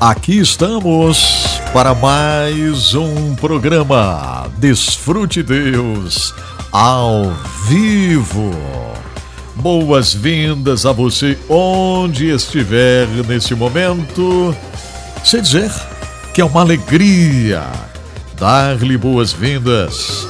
Aqui estamos para mais um programa Desfrute Deus ao vivo. Boas-vindas a você onde estiver nesse momento. Sei dizer que é uma alegria dar-lhe boas-vindas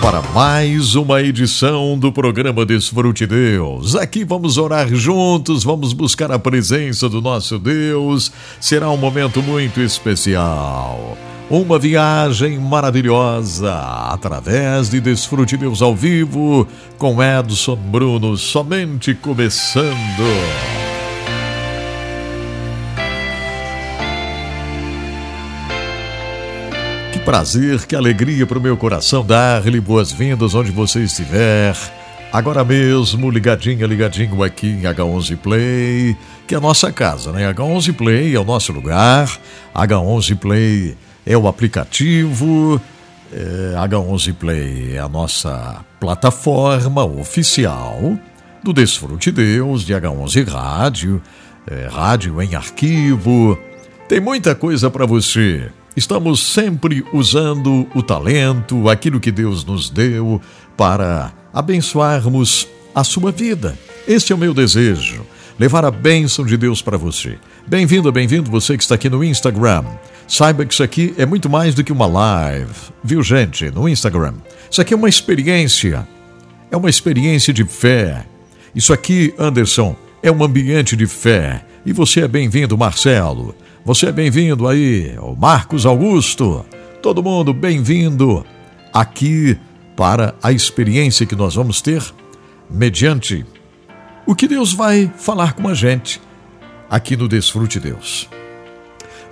para mais uma edição do programa Desfrute Deus. Aqui vamos orar juntos, vamos buscar a presença do nosso Deus. Será um momento muito especial. Uma viagem maravilhosa através de Desfrute Deus ao vivo com Edson Bruno, somente começando. Prazer, que alegria para o meu coração dar-lhe boas-vindas onde você estiver. Agora mesmo, ligadinho aqui em H11 Play, que é a nossa casa, né? H11 Play é o nosso lugar, H11 Play é o aplicativo, H11 Play é a nossa plataforma oficial do Desfrute Deus, de H11 Rádio, rádio em arquivo. Tem muita coisa para você. Estamos sempre usando o talento, aquilo que Deus nos deu, para abençoarmos a sua vida. Este é o meu desejo, levar a bênção de Deus para você. Bem-vinda, bem-vindo você que está aqui no Instagram. Saiba que isso aqui é muito mais do que uma live, viu, gente, no Instagram. Isso aqui é uma experiência de fé. Isso aqui, Anderson, é um ambiente de fé. E você é bem-vindo, Marcelo. Você é bem-vindo aí, o Marcos Augusto. Todo mundo bem-vindo aqui para a experiência que nós vamos ter mediante o que Deus vai falar com a gente aqui no Desfrute Deus.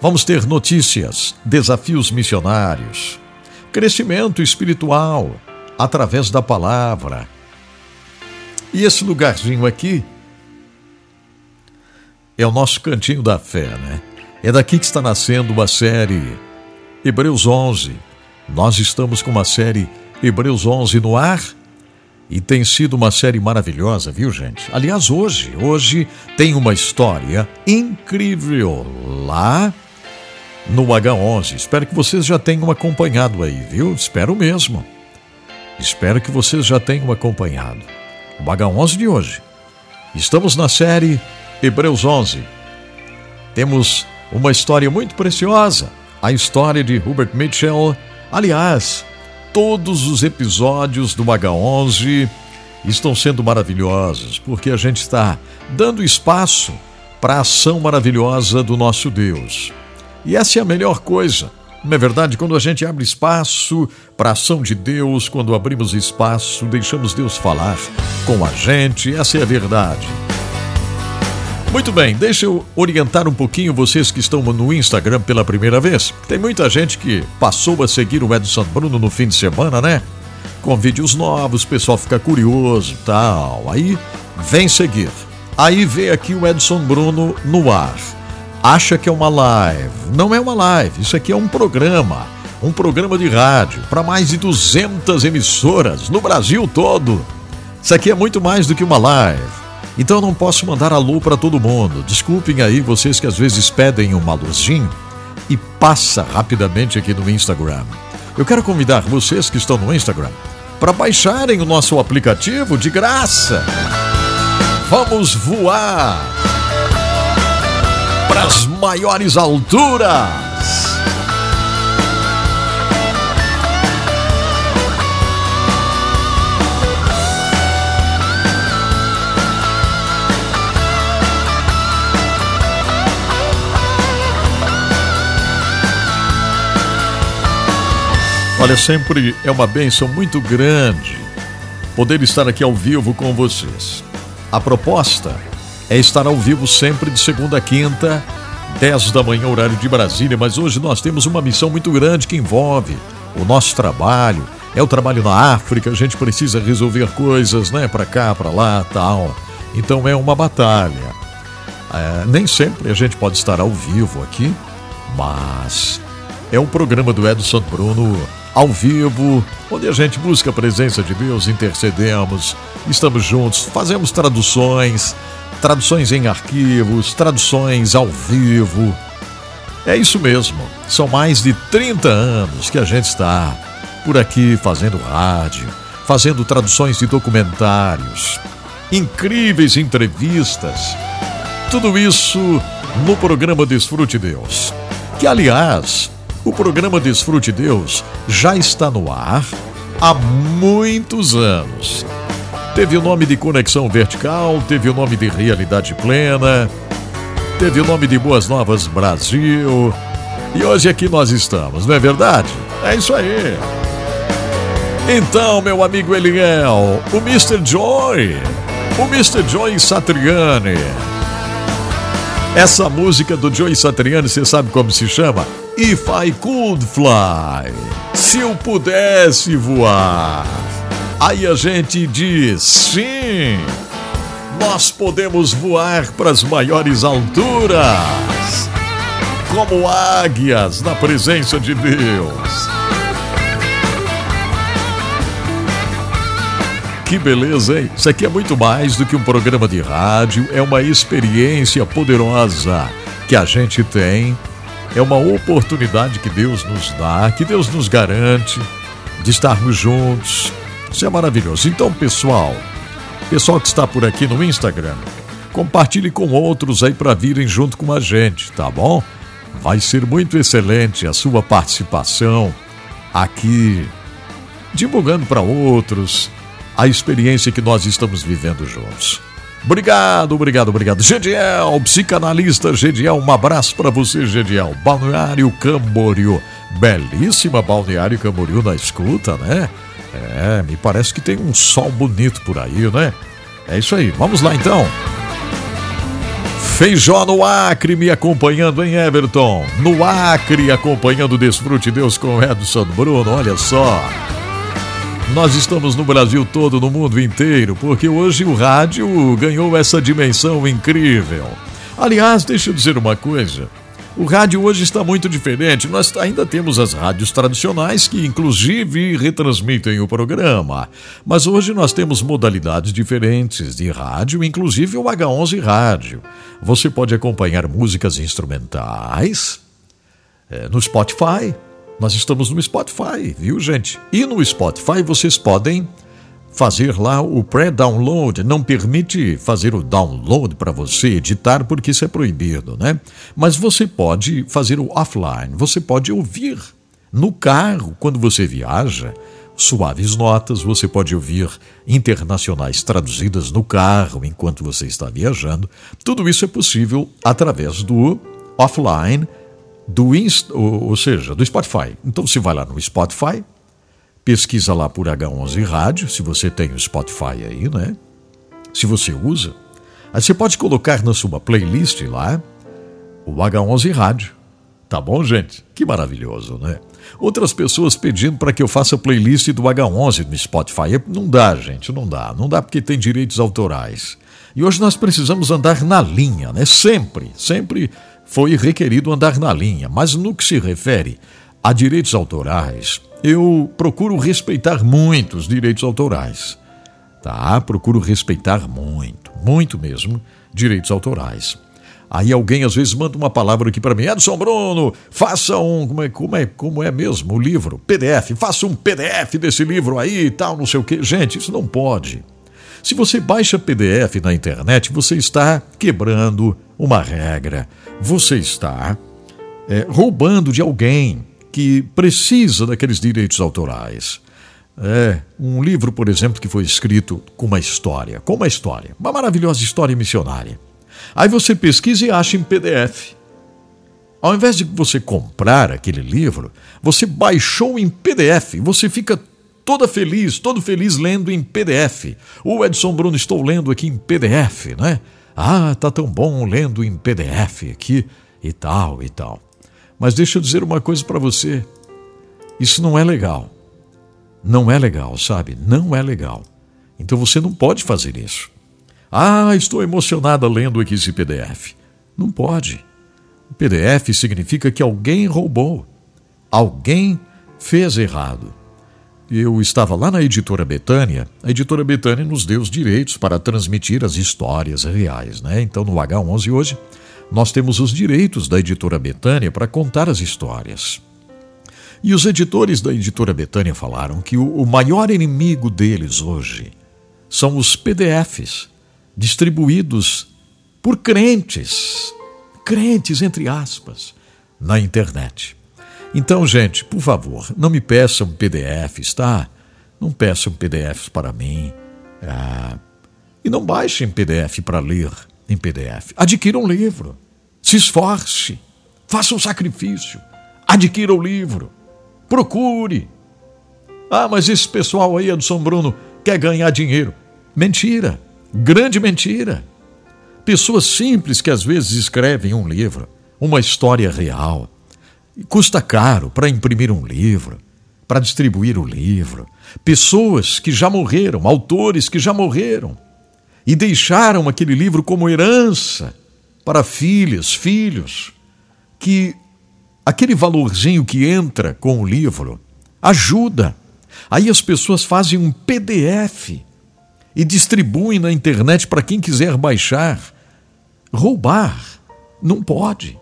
Vamos ter notícias, desafios missionários, crescimento espiritual através da palavra. E esse lugarzinho aqui é o nosso cantinho da fé, né? É daqui que está nascendo uma série Hebreus 11. Nós estamos com uma série Hebreus 11 no ar e tem sido uma série maravilhosa, viu, gente? Aliás, hoje tem uma história incrível lá no H11. Espero que vocês já tenham acompanhado aí, viu? Espero mesmo. Espero que vocês já tenham acompanhado o H11 de hoje. Estamos na série Hebreus 11. Temos uma história muito preciosa, a história de Robert Mitchell. Aliás, todos os episódios do H11 estão sendo maravilhosos, porque a gente está dando espaço para a ação maravilhosa do nosso Deus. E essa é a melhor coisa, não é verdade? Quando a gente abre espaço para a ação de Deus, quando abrimos espaço, deixamos Deus falar com a gente, essa é a verdade. Muito bem, deixa eu orientar um pouquinho vocês que estão no Instagram pela primeira vez. Tem muita gente que passou a seguir o Edson Bruno no fim de semana, né? Com vídeos novos, o pessoal fica curioso e tal. Aí vem seguir. Aí vê aqui o Edson Bruno no ar. Acha que é uma live. Não é uma live, isso aqui é um programa. Um programa de rádio para mais de 200 emissoras no Brasil todo. Isso aqui é muito mais do que uma live. Então eu não posso mandar alô para todo mundo. Desculpem aí vocês que às vezes pedem um alôzinho e passa rapidamente aqui no Instagram. Eu quero convidar vocês que estão no Instagram para baixarem o nosso aplicativo de graça. Vamos voar para as maiores alturas. Olha, sempre é uma bênção muito grande poder estar aqui ao vivo com vocês. A proposta é estar ao vivo sempre de segunda a quinta, 10 da manhã, horário de Brasília, mas hoje nós temos uma missão muito grande que envolve o nosso trabalho, é o trabalho na África, a gente precisa resolver coisas, né, para cá, para lá, tal. Então é uma batalha. Nem sempre a gente pode estar ao vivo aqui, mas é um programa do Edson Bruno ao vivo, onde a gente busca a presença de Deus, intercedemos, estamos juntos, fazemos traduções em arquivos, traduções ao vivo. É isso mesmo, são mais de 30 anos que a gente está por aqui fazendo rádio, fazendo traduções de documentários, incríveis entrevistas, tudo isso no programa Desfrute Deus, que, aliás, o programa Desfrute Deus já está no ar há muitos anos. Teve o nome de Conexão Vertical, teve o nome de Realidade Plena, teve o nome de Boas Novas Brasil, e hoje aqui nós estamos, não é verdade? É isso aí. Então, meu amigo Eliel, o Mr. Joy Satriani. Essa música do Joey Satriani, você sabe como se chama? If I Could Fly. Se eu pudesse voar. Aí a gente diz, sim, nós podemos voar para as maiores alturas, como águias na presença de Deus. Que beleza, hein? Isso aqui é muito mais do que um programa de rádio, é uma experiência poderosa que a gente tem, é uma oportunidade que Deus nos dá, que Deus nos garante de estarmos juntos. Isso é maravilhoso. Então, pessoal que está por aqui no Instagram, compartilhe com outros aí para virem junto com a gente, tá bom? Vai ser muito excelente a sua participação aqui, divulgando para outros a experiência que nós estamos vivendo juntos. Obrigado. Gediel, psicanalista Gediel, um abraço para você, Gediel. Balneário Camboriú, belíssima Balneário Camboriú na escuta, né? É, me parece que tem um sol bonito por aí, né? É isso aí, vamos lá então. Feijó no Acre me acompanhando, hein, Everton? No Acre acompanhando o Desfrute Deus com Edson Bruno, olha só. Nós estamos no Brasil todo, no mundo inteiro, porque hoje o rádio ganhou essa dimensão incrível. Aliás, deixa eu dizer uma coisa. O rádio hoje está muito diferente. Nós ainda temos as rádios tradicionais que, inclusive, retransmitem o programa. Mas hoje nós temos modalidades diferentes de rádio, inclusive o H11 Rádio. Você pode acompanhar músicas instrumentais no Spotify. Nós estamos no Spotify, viu, gente? E no Spotify vocês podem fazer lá o pré-download. Não permite fazer o download para você editar, porque isso é proibido, né? Mas você pode fazer o offline, você pode ouvir no carro, quando você viaja, suaves notas, você pode ouvir internacionais traduzidas no carro enquanto você está viajando. Tudo isso é possível através do offline, ou seja, do Spotify. Então você vai lá no Spotify, pesquisa lá por H11 Rádio, se você tem o Spotify aí, né? Se você usa, aí você pode colocar na sua playlist lá o H11 Rádio. Tá bom, gente? Que maravilhoso, né? Outras pessoas pedindo para que eu faça playlist do H11 no Spotify. Não dá, gente, não dá porque tem direitos autorais. E hoje nós precisamos andar na linha, né? Sempre foi requerido andar na linha, mas no que se refere a direitos autorais, eu procuro respeitar muito os direitos autorais, tá? Procuro respeitar muito mesmo, direitos autorais. Aí alguém às vezes manda uma palavra aqui para mim, Edson Bruno, faça um, como é mesmo o livro? PDF, faça um PDF desse livro aí e tal, não sei o quê. Gente, isso não pode. Se você baixa PDF na internet, você está quebrando uma regra, você está roubando de alguém que precisa daqueles direitos autorais. Um livro, por exemplo, que foi escrito com uma história, uma maravilhosa história missionária. Aí você pesquisa e acha em PDF. Ao invés de você comprar aquele livro, você baixou em PDF, você fica todo feliz lendo em PDF. O Edson Bruno, estou lendo aqui em PDF, né? Ah, tá tão bom lendo em PDF aqui e tal. Mas deixa eu dizer uma coisa para você. Isso não é legal. Não é legal, sabe? Não é legal. Então você não pode fazer isso. Ah, estou emocionada lendo aqui esse PDF. Não pode. O PDF significa que alguém roubou. Alguém fez errado. Eu estava lá na Editora Betânia. A Editora Betânia nos deu os direitos para transmitir as histórias reais, né? Então, no H11 hoje, nós temos os direitos da Editora Betânia para contar as histórias. E os editores da Editora Betânia falaram que o maior inimigo deles hoje são os PDFs distribuídos por crentes, entre aspas, na internet. Então, gente, por favor, não me peçam PDFs, tá? Não peçam PDFs para mim. E não baixem PDF para ler em PDF. Adquira um livro. Se esforce. Faça um sacrifício. Adquira o livro. Procure. Ah, mas esse pessoal aí, Edson Bruno, quer ganhar dinheiro. Mentira. Grande mentira. Pessoas simples que às vezes escrevem um livro, uma história real. Custa caro para imprimir um livro, para distribuir o livro. Pessoas que já morreram, autores que já morreram e deixaram aquele livro como herança para filhos, que aquele valorzinho que entra com o livro ajuda. Aí as pessoas fazem um PDF e distribuem na internet para quem quiser baixar. Roubar não pode.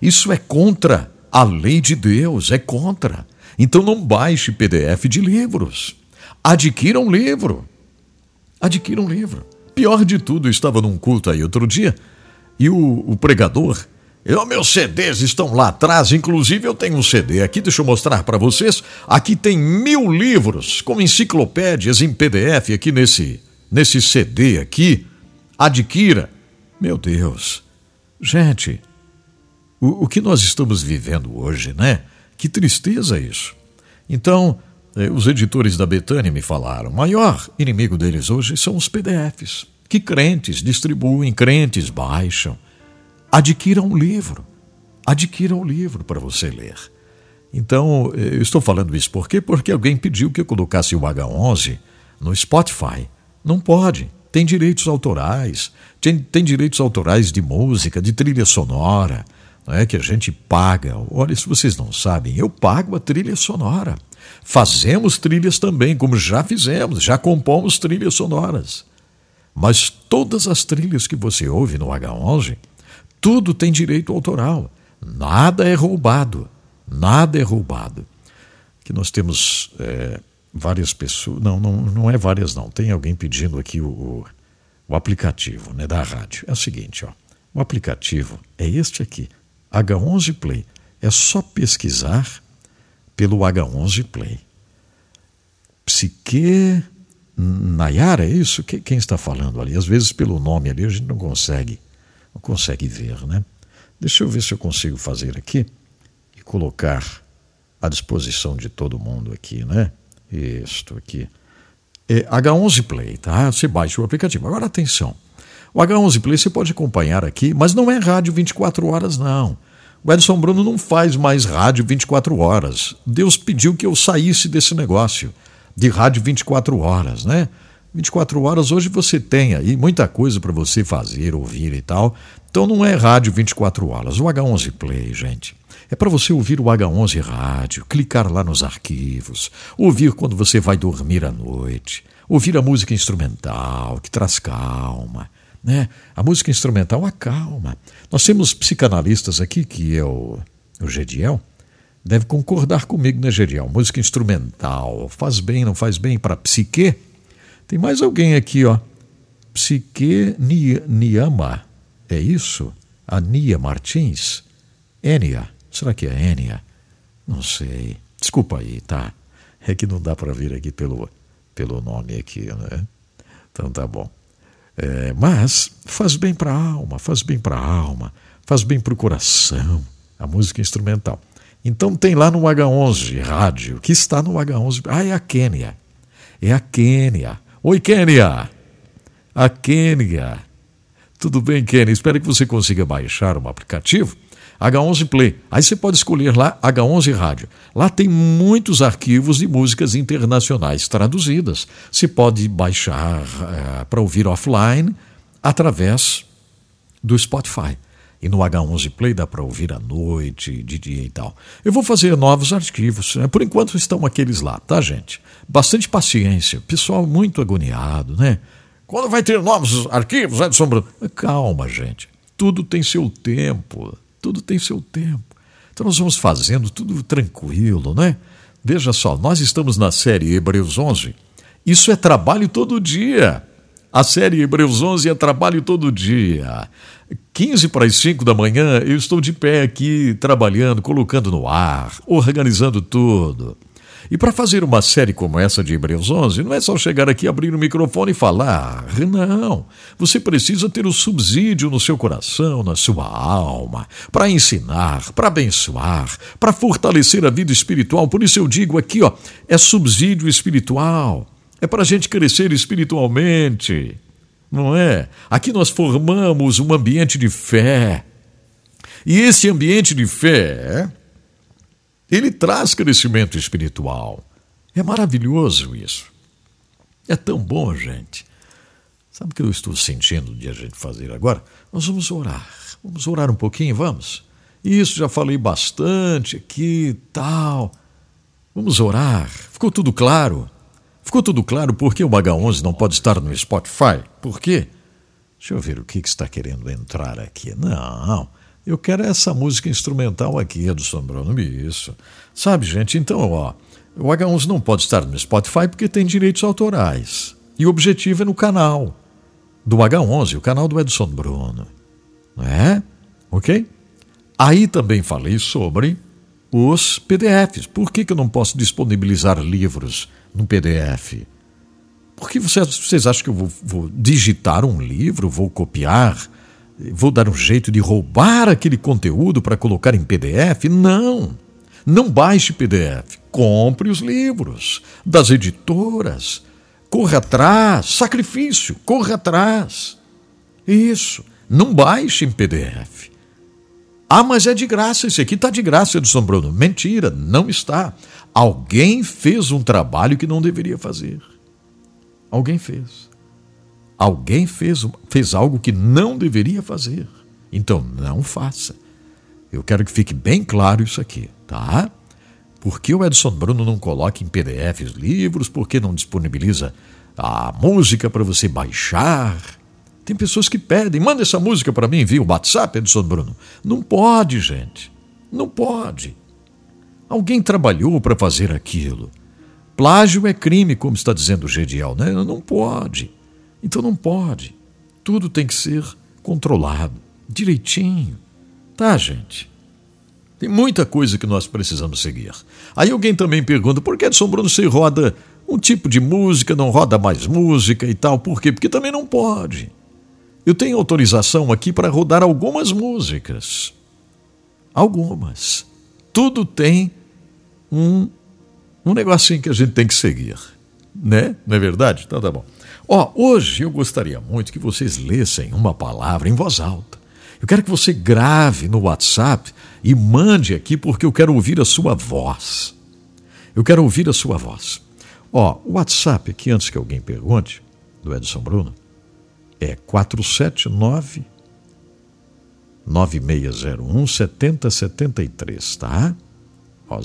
Isso é contra a lei de Deus, é contra. Então não baixe PDF de livros. Adquira um livro. Pior de tudo, eu estava num culto aí outro dia e o pregador... Meus CDs estão lá atrás, inclusive eu tenho um CD aqui, deixa eu mostrar para vocês. Aqui tem 1000 livros com enciclopédias em PDF aqui nesse CD aqui. Adquira. Meu Deus. Gente... O que nós estamos vivendo hoje, né? Que tristeza isso. Então, os editores da Betânia me falaram, o maior inimigo deles hoje são os PDFs, que crentes distribuem, crentes baixam. Adquira um livro para você ler. Então, eu estou falando isso por quê? Porque alguém pediu que eu colocasse o H11 no Spotify. Não pode, tem direitos autorais, tem direitos autorais de música, de trilha sonora, não é que a gente paga. Olha, se vocês não sabem, eu pago a trilha sonora. Fazemos trilhas também, como já fizemos, já compomos trilhas sonoras. Mas todas as trilhas que você ouve no H11, tudo tem direito autoral. Nada é roubado. Que nós temos várias pessoas... Não é várias não. Tem alguém pedindo aqui o aplicativo, né, da rádio. É o seguinte, ó. O aplicativo é este aqui. H11 Play, é só pesquisar pelo H11 Play. Psique Nayara, é isso? Quem está falando ali? Às vezes pelo nome ali a gente não consegue ver, né? Deixa eu ver se eu consigo fazer aqui e colocar à disposição de todo mundo aqui, né? Isto aqui. É H11 Play, tá? Você baixa o aplicativo. Agora atenção. O H11 Play você pode acompanhar aqui, mas não é rádio 24 horas, não. O Edson Bruno não faz mais rádio 24 horas. Deus pediu que eu saísse desse negócio de rádio 24 horas, né? 24 horas hoje você tem aí muita coisa para você fazer, ouvir e tal. Então não é rádio 24 horas. O H11 Play, gente, é para você ouvir o H11 Rádio, clicar lá nos arquivos, ouvir quando você vai dormir à noite, ouvir a música instrumental que traz calma. Né? A música instrumental acalma. Nós temos psicanalistas aqui, que é o Gediel, deve concordar comigo, né, Gediel? Música instrumental, faz bem, não faz bem para psique? Tem mais alguém aqui, ó. Psique Niyama, é isso? A Nia Martins? Enia, será que é Enia? Não sei, desculpa aí, tá? É que não dá para vir aqui pelo nome aqui, né? Então tá bom. Mas faz bem para a alma, faz bem para o coração, a música instrumental. Então tem lá no H11 Rádio, que está no H11... Ah, é a Quênia. é a Quênia. Oi, Quênia! A Quênia. Tudo bem, Quênia? Espero que você consiga baixar um aplicativo H11 Play. Aí você pode escolher lá H11 Rádio. Lá tem muitos arquivos de músicas internacionais traduzidas. Você pode baixar para ouvir offline através do Spotify. E no H11 Play dá para ouvir à noite, de dia e tal. Eu vou fazer novos arquivos. Né? Por enquanto estão aqueles lá, tá, gente? Bastante paciência. Pessoal muito agoniado, né? Quando vai ter novos arquivos, Edson Bruno? Calma, gente. Tudo tem seu tempo. Tudo tem seu tempo. Então nós vamos fazendo tudo tranquilo, né? Veja só, nós estamos na série Hebreus 11. Isso é trabalho todo dia. A série Hebreus 11 é trabalho todo dia. 15 para as 5 da manhã, eu estou de pé aqui, trabalhando, colocando no ar, organizando tudo. E para fazer uma série como essa de Hebreus 11, não é só chegar aqui, abrir o microfone e falar. Não, você precisa ter o subsídio no seu coração, na sua alma, para ensinar, para abençoar, para fortalecer a vida espiritual. Por isso eu digo aqui, ó, é subsídio espiritual. É para a gente crescer espiritualmente, não é? Aqui nós formamos um ambiente de fé. E esse ambiente de fé, ele traz crescimento espiritual. É maravilhoso isso. É tão bom, gente. Sabe o que eu estou sentindo de a gente fazer agora? Nós vamos orar. Vamos orar um pouquinho, vamos? Isso, já falei bastante aqui e tal. Vamos orar. Ficou tudo claro? Ficou tudo claro por que o H11 não pode estar no Spotify? Por quê? Deixa eu ver o que está querendo entrar aqui. Não, eu quero essa música instrumental aqui, Edson Bruno. Isso. Sabe, gente, então, ó, o H11 não pode estar no Spotify porque tem direitos autorais. E o objetivo é no canal do H11, o canal do Edson Bruno. Né? Ok? Aí também falei sobre os PDFs. Por que eu não posso disponibilizar livros no PDF? Por que vocês acham que eu vou digitar um livro, vou copiar, vou dar um jeito de roubar aquele conteúdo para colocar em PDF? Não! Não baixe PDF. Compre os livros das editoras. Corra atrás. Sacrifício. Corra atrás. Isso. Não baixe em PDF. Ah, mas é de graça, esse aqui está de graça, Edson Bruno. Mentira, não está. Alguém fez um trabalho que não deveria fazer. Alguém fez. Alguém fez algo que não deveria fazer. Então, não faça. Eu quero que fique bem claro isso aqui, tá? Por que o Edson Bruno não coloca em PDF os livros? Por que não disponibiliza a música para você baixar? Tem pessoas que pedem, manda essa música para mim via o WhatsApp, Edson Bruno. Não pode, gente. Não pode. Alguém trabalhou para fazer aquilo. Plágio é crime, como está dizendo o Gediel, né? Não pode. Então não pode. Tudo tem que ser controlado, direitinho. Tá, gente? Tem muita coisa que nós precisamos seguir. Aí alguém também pergunta, por que Edson Bruno se roda um tipo de música, não roda mais música e tal? Por quê? Porque também não pode. Eu tenho autorização aqui para rodar algumas músicas. Algumas. Tudo tem um negocinho que a gente tem que seguir. Né? Não é verdade? Então tá bom. Ó, hoje eu gostaria muito que vocês lessem uma palavra em voz alta. Eu quero que você grave no WhatsApp e mande aqui porque eu quero ouvir a sua voz. Eu quero ouvir a sua voz. Ó, o WhatsApp aqui, antes que alguém pergunte, do Edson Bruno, é 479-9601-7073, tá? Ó,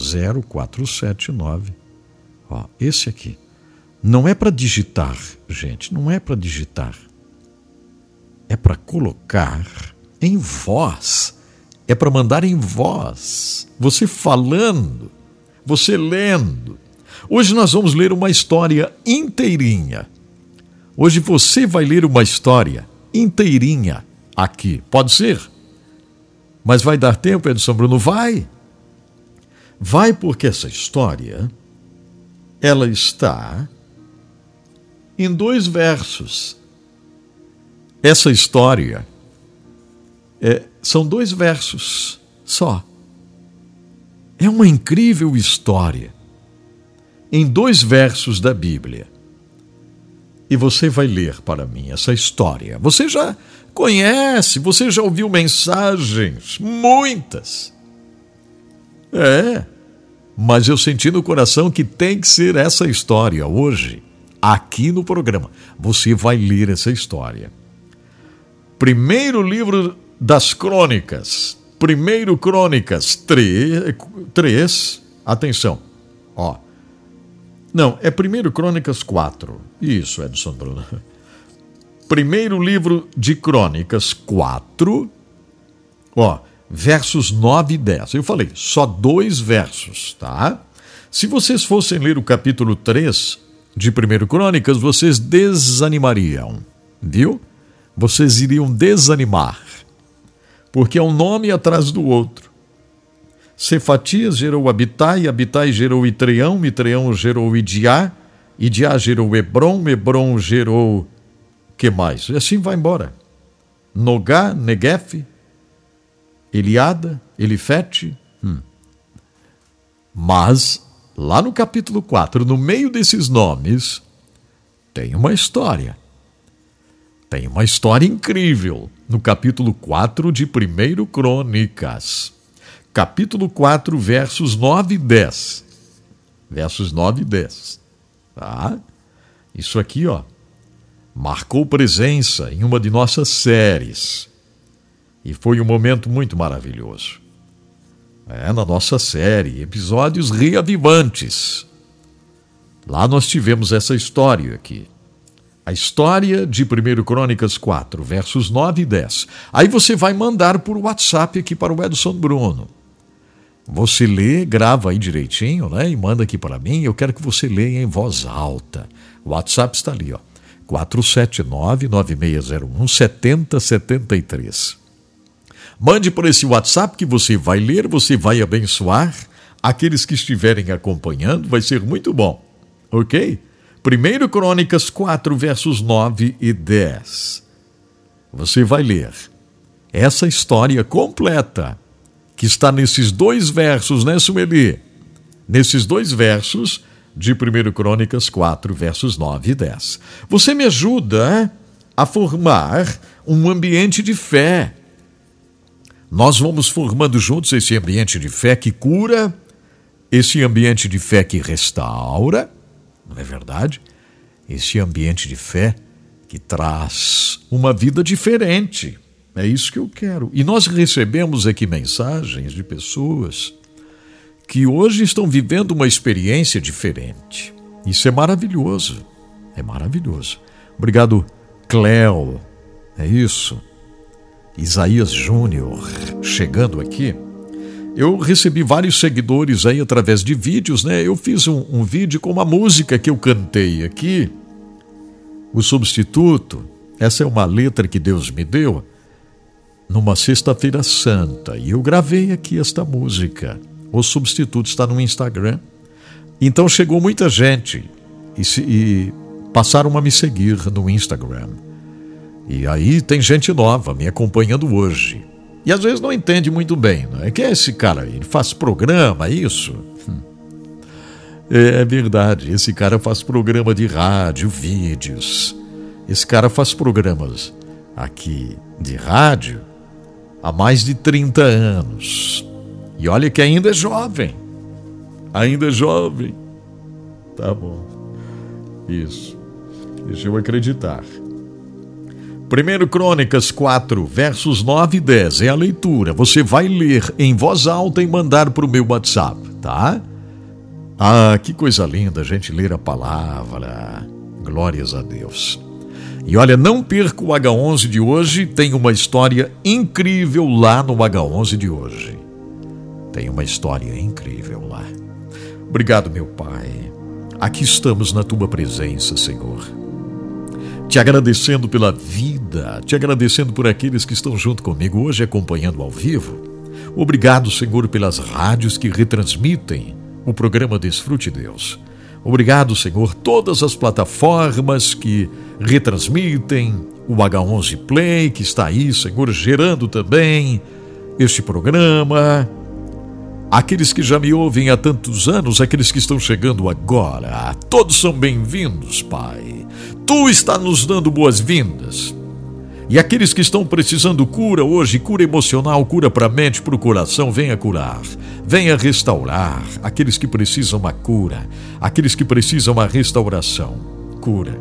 0479. Ó, esse aqui. Não é para digitar, gente. Não é para digitar. É para colocar em voz. É para mandar em voz. Você falando. Você lendo. Hoje nós vamos ler uma história inteirinha. Hoje você vai ler uma história inteirinha aqui. Pode ser? Mas vai dar tempo, Edson Bruno? Vai. Vai porque essa história, ela está em 2 versos. Essa história são 2 versos só. É uma incrível história. Em 2 versos da Bíblia. e você vai ler para mim essa história. Você já conhece, você já ouviu mensagens, muitas. É, mas eu senti no coração que tem que ser essa história hoje, aqui no programa. Você vai ler essa história. Primeiro livro das Crônicas, 1 Crônicas 3, atenção, ó. Não, é 1 Crônicas 4. Isso, Edson Bruno. Primeiro livro de Crônicas 4, ó, versos 9 e 10. Eu falei, só 2 versos, tá? Se vocês fossem ler o capítulo 3 de 1 Crônicas, vocês desanimariam, viu? Vocês iriam desanimar, porque é um nome atrás do outro. Cefatias gerou Abitai, Abitai gerou Itreão, Itreão gerou Idiá, Idiá gerou Hebron, Hebron gerou... que mais? E assim vai embora. Nogá, Negefe, Eliada, Elifete. Mas, lá no capítulo 4, no meio desses nomes, tem uma história. Tem uma história incrível no capítulo 4 de 1 Crônicas. Capítulo 4, versos 9 e 10. Versos 9 e 10. Tá? Isso aqui, ó, marcou presença em uma de nossas séries. E foi um momento muito maravilhoso. É, na nossa série, episódios reavivantes. Lá nós tivemos essa história aqui. A história de 1 Crônicas 4, versos 9 e 10. Aí você vai mandar por WhatsApp aqui para o Edson Bruno. Você lê, grava aí direitinho, né? E manda aqui para mim. Eu quero que você leia em voz alta. O WhatsApp está ali, ó. 479-9601-7073. Mande por esse WhatsApp que você vai ler, você vai abençoar. Aqueles que estiverem acompanhando, vai ser muito bom. Ok? 1 Crônicas 4, versos 9 e 10. Você vai ler essa história completa que está nesses 2 versos, né, Sueli? Nesses 2 versos de 1 Crônicas 4, versos 9 e 10. Você me ajuda a formar um ambiente de fé. Nós vamos formando juntos esse ambiente de fé que cura, esse ambiente de fé que restaura, não é verdade? Esse ambiente de fé que traz uma vida diferente. É isso que eu quero. E nós recebemos aqui mensagens de pessoas que hoje estão vivendo uma experiência diferente. Isso é maravilhoso. É maravilhoso. Obrigado, Cléo. É isso. Isaías Júnior chegando aqui. Eu recebi vários seguidores aí através de vídeos, né? Eu fiz um vídeo com uma música que eu cantei aqui, o Substituto. Essa é uma letra que Deus me deu numa sexta-feira santa. E eu gravei aqui esta música, o Substituto, está no Instagram. Então chegou muita gente e passaram a me seguir no Instagram. E aí tem gente nova me acompanhando hoje. E às vezes não entende muito bem, não é? Quem é esse cara aí? Ele faz programa, isso? É verdade, esse cara faz programa de rádio, vídeos. Esse cara faz programas aqui de rádio há mais de 30 anos. E olha que ainda é jovem. Ainda é jovem. Tá bom. Isso. Deixa eu acreditar. 1 Crônicas 4, versos 9 e 10, é a leitura. Você vai ler em voz alta e mandar para o meu WhatsApp, tá? Ah, que coisa linda a gente ler a palavra. Glórias a Deus. E olha, não perca o H11 de hoje, tem uma história incrível lá no H11 de hoje. Tem uma história incrível lá. Obrigado, meu Pai. Aqui estamos na tua presença, Senhor. Te agradecendo pela vida, te agradecendo por aqueles que estão junto comigo hoje, acompanhando ao vivo. Obrigado, Senhor, pelas rádios que retransmitem o programa Desfrute Deus. Obrigado, Senhor, todas as plataformas que retransmitem o H11 Play, que está aí, Senhor, gerando também este programa. Aqueles que já me ouvem há tantos anos, aqueles que estão chegando agora, todos são bem-vindos, Pai. Tu está nos dando boas-vindas. E aqueles que estão precisando cura hoje, cura emocional, cura para a mente, para o coração, venha curar, venha restaurar. Aqueles que precisam a cura, aqueles que precisam a restauração, cura.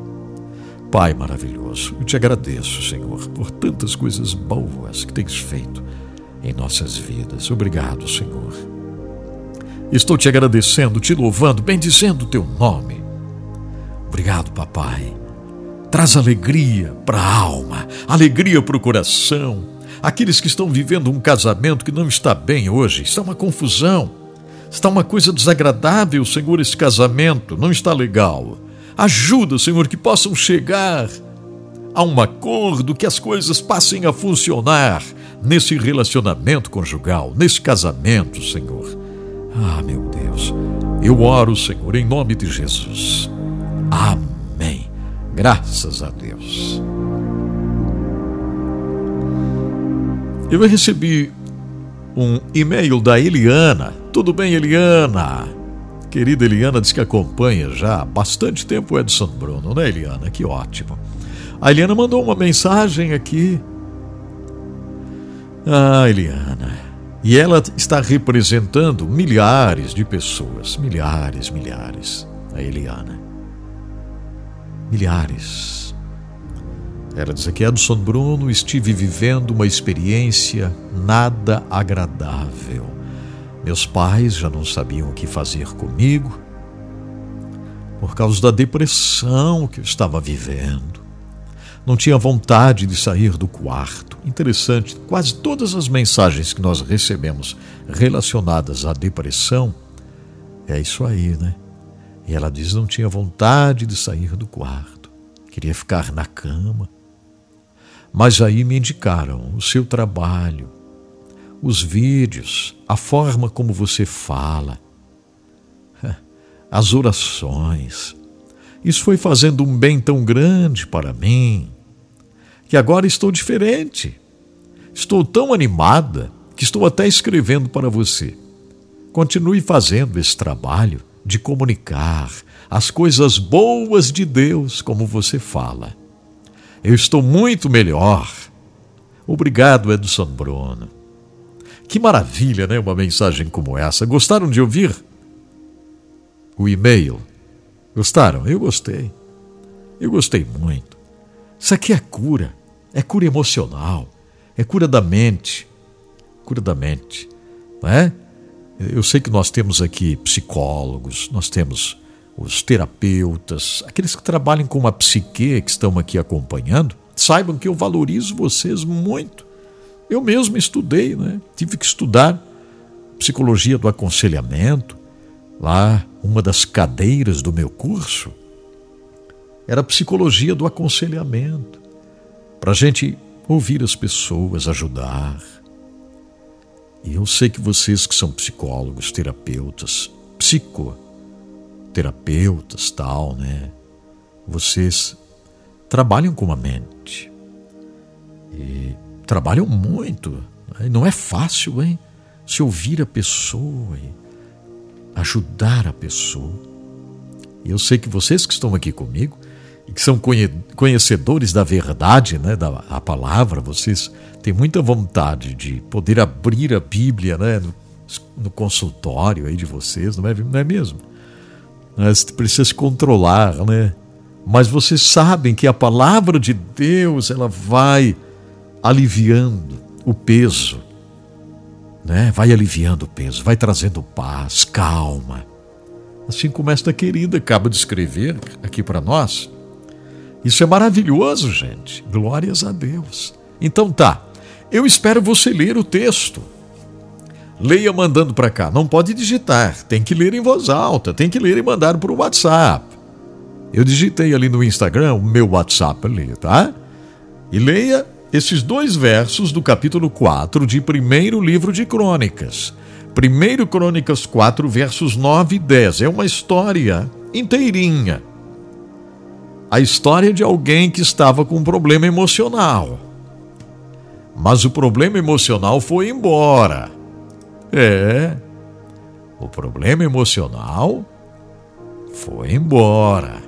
Pai maravilhoso, eu te agradeço, Senhor, por tantas coisas boas que tens feito em nossas vidas. Obrigado, Senhor. Estou te agradecendo, te louvando, bendizendo o teu nome. Obrigado, papai. Traz alegria para a alma, alegria para o coração. Aqueles que estão vivendo um casamento que não está bem hoje, está uma confusão, está uma coisa desagradável, Senhor, esse casamento não está legal. Ajuda, Senhor, que possam chegar a um acordo, que as coisas passem a funcionar nesse relacionamento conjugal, nesse casamento, Senhor. Ah, meu Deus, eu oro, Senhor, em nome de Jesus. Amém. Graças a Deus. Eu recebi um e-mail da Eliana. Tudo bem, Eliana? Querida Eliana, diz que acompanha já há bastante tempo o Edson Bruno, né, Eliana? Que ótimo. A Eliana mandou uma mensagem aqui. Ah, Eliana... E ela está representando milhares de pessoas, milhares, a Eliana. Milhares. Ela diz aqui, Edson Bruno, estive vivendo uma experiência nada agradável. Meus pais já não sabiam o que fazer comigo por causa da depressão que eu estava vivendo. Não tinha vontade de sair do quarto. Interessante, quase todas as mensagens que nós recebemos relacionadas à depressão, é isso aí, né? E ela diz, não tinha vontade de sair do quarto, queria ficar na cama. Mas aí me indicaram o seu trabalho, os vídeos, a forma como você fala, as orações. Isso foi fazendo um bem tão grande para mim, que agora estou diferente. Estou tão animada que estou até escrevendo para você. Continue fazendo esse trabalho de comunicar as coisas boas de Deus, como você fala. Eu estou muito melhor. Obrigado, Edson Bruno. Que maravilha, né? Uma mensagem como essa. Gostaram de ouvir o e-mail? Gostaram? Eu gostei. Eu gostei muito. Isso aqui é cura emocional, é cura da mente, não é? Eu sei que nós temos aqui psicólogos, nós temos os terapeutas, aqueles que trabalham com a psique que estão aqui acompanhando, saibam que eu valorizo vocês muito. Eu mesmo estudei, né? Tive que estudar psicologia do aconselhamento, lá uma das cadeiras do meu curso, era a psicologia do aconselhamento, para a gente ouvir as pessoas, ajudar. E eu sei que vocês que são psicólogos, terapeutas, psicoterapeutas, tal, né? Vocês trabalham com a mente. E trabalham muito. Né? Não é fácil, hein? Se ouvir a pessoa e ajudar a pessoa. E eu sei que vocês que estão aqui comigo, e que são conhecedores da verdade, né, da palavra, vocês têm muita vontade de poder abrir a Bíblia, né, no consultório aí de vocês, não é mesmo? Mas precisa se controlar, né? Mas vocês sabem que a palavra de Deus, ela vai aliviando o peso, né? Vai aliviando o peso, vai trazendo paz, calma. Assim como esta querida acaba de escrever aqui para nós. Isso é maravilhoso, gente. Glórias a Deus. Então tá, eu espero você ler o texto. Leia mandando para cá. Não pode digitar, tem que ler em voz alta, tem que ler e mandar para o WhatsApp. Eu digitei ali no Instagram o meu WhatsApp ali, tá? E leia esses dois versos do capítulo 4 de primeiro livro de Crônicas. 1 Crônicas 4, versos 9 e 10. É uma história inteirinha. A história de alguém que estava com um problema emocional. Mas o problema emocional foi embora. É, O problema emocional foi embora.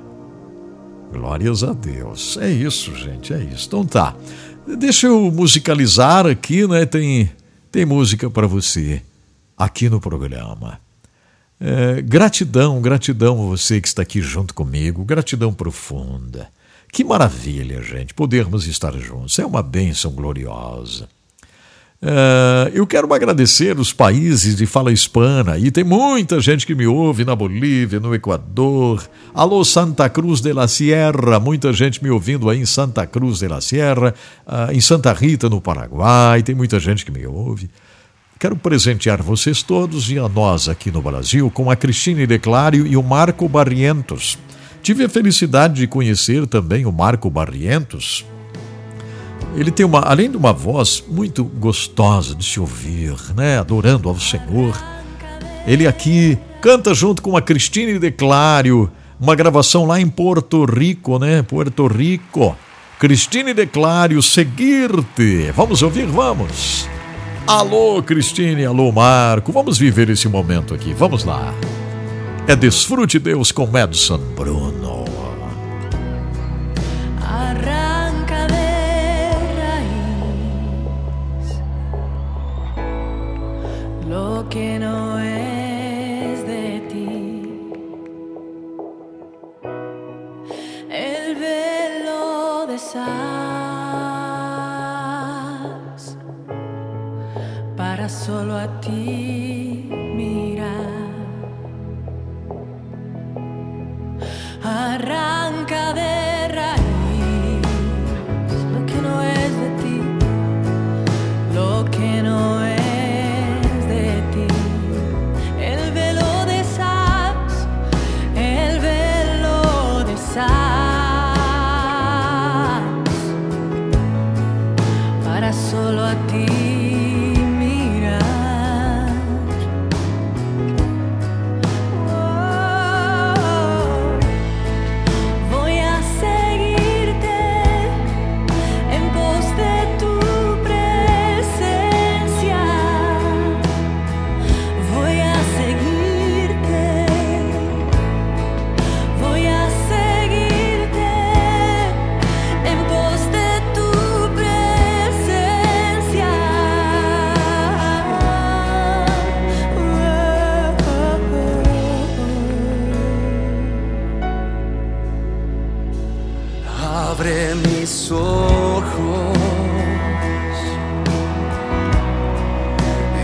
Glórias a Deus. É isso, gente, é isso. Então tá. Deixa eu musicalizar aqui, né? Tem música para você aqui no programa. Gratidão a você que está aqui junto comigo. Gratidão profunda. Que maravilha, gente, podermos estar juntos. É uma bênção gloriosa. Eu quero agradecer os países de fala hispana. E tem muita gente que me ouve na Bolívia, no Equador. Alô, Santa Cruz de la Sierra. Muita gente me ouvindo aí em Santa Cruz de la Sierra, em Santa Rita, no Paraguai. Tem muita gente que me ouve. Quero presentear vocês todos e a nós aqui no Brasil com a Christine D'Clario e o Marco Barrientos. Tive a felicidade de conhecer também o Marco Barrientos. Ele tem além de uma voz muito gostosa de se ouvir, né? Adorando ao Senhor. Ele aqui canta junto com a Christine D'Clario, uma gravação lá em Porto Rico, né? Porto Rico. Christine D'Clario, Seguir-te. Vamos ouvir, vamos. Alô, Christine, alô, Marco. Vamos viver esse momento aqui, vamos lá. É Desfrute Deus com Edson Bruno. Que no es de ti, el velo deshaz para solo a ti mirar, arranca de raíz lo que no es de ti, lo que no es. Solo a ti mirar. Oh, voy a seguirte en pos de tu presencia. Voy a seguirte. Voy a seguirte en pos de tu presencia. Abre mis ojos,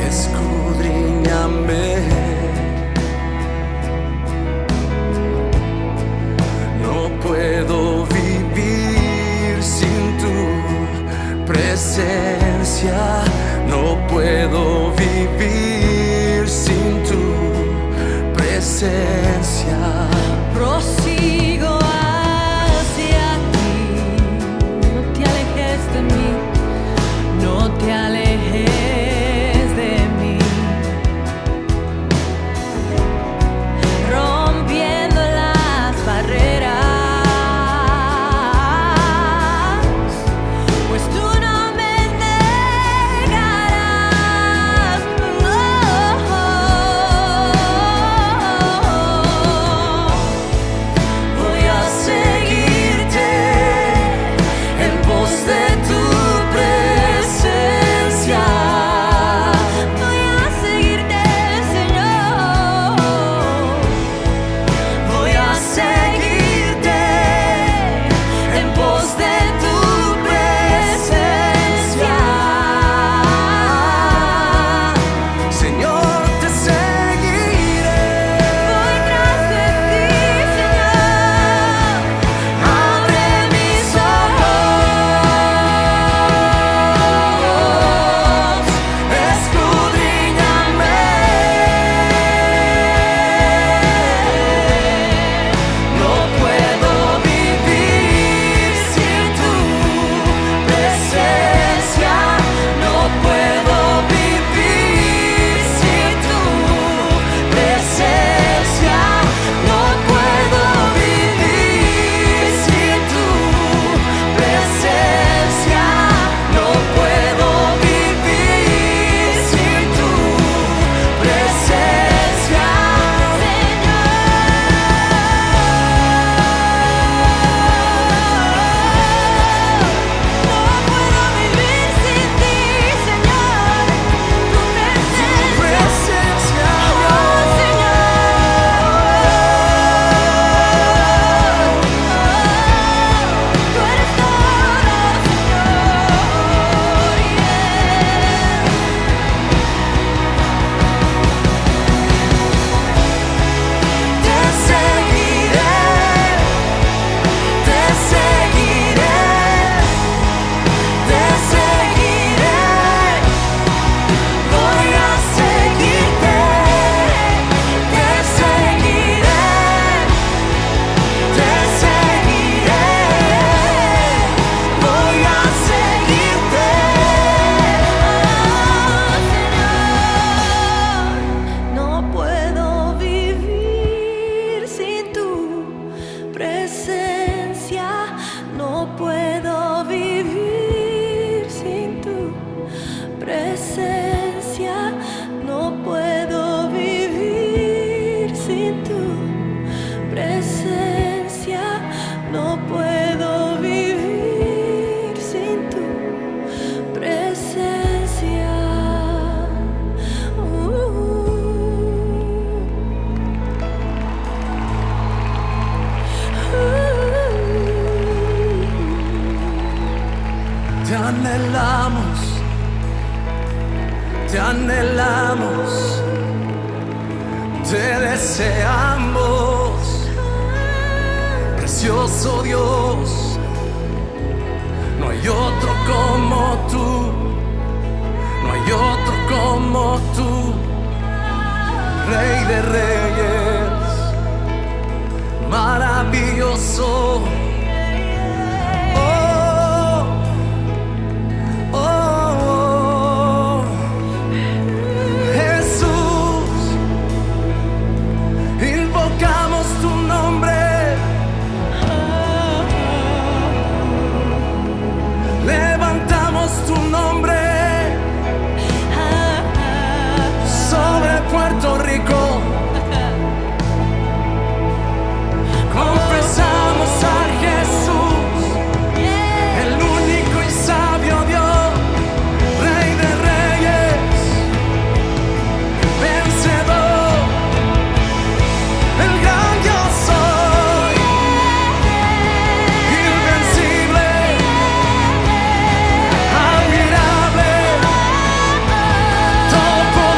escudriñame, no puedo vivir sin tu presencia, no puedo vivir sin tu presencia, prosigo. Te alejes de mí, rompiendo las barreras, pues tú no me negarás, no. te anhelamos, te deseamos, precioso Dios, no hay otro como tú, no hay otro como tú, Rey de Reyes, maravilloso. Puerto Rico, confesamos a Jesús, el único y sabio Dios, Rey de Reyes, vencedor, el gran yo soy, invencible, admirable, todopoderoso.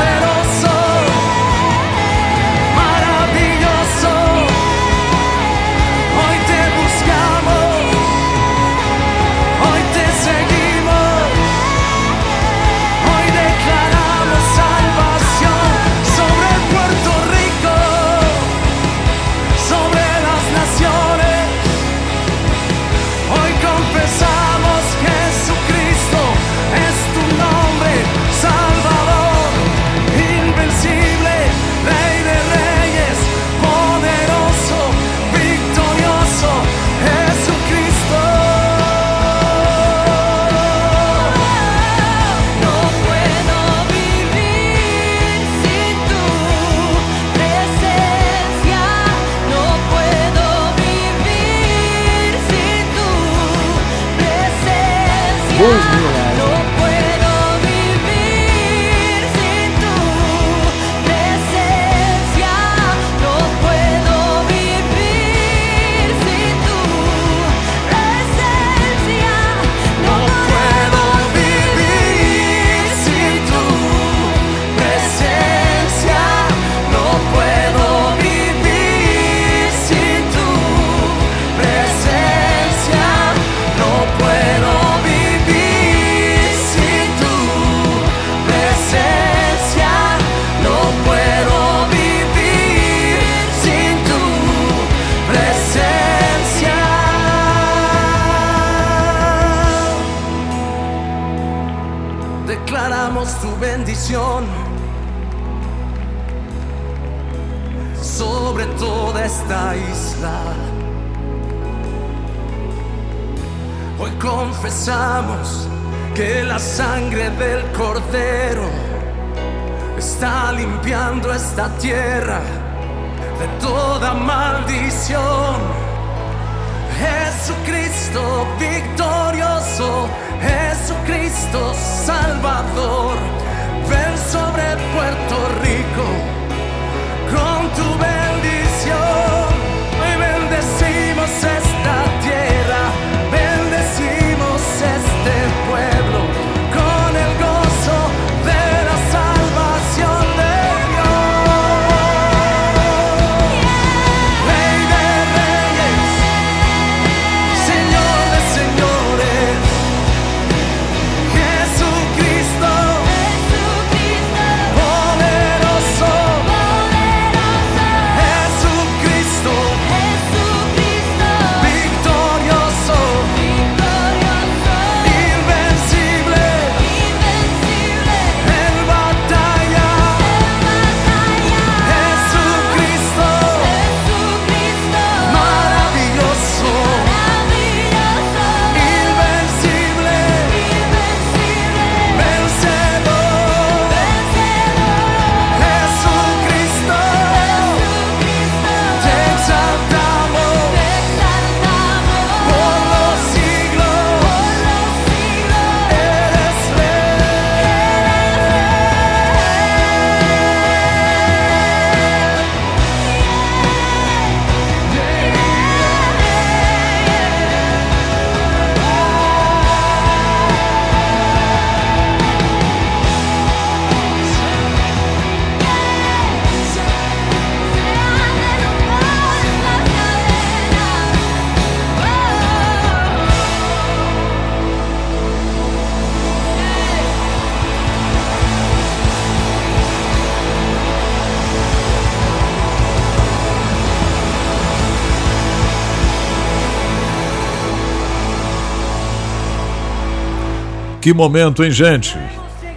Que momento, hein, gente?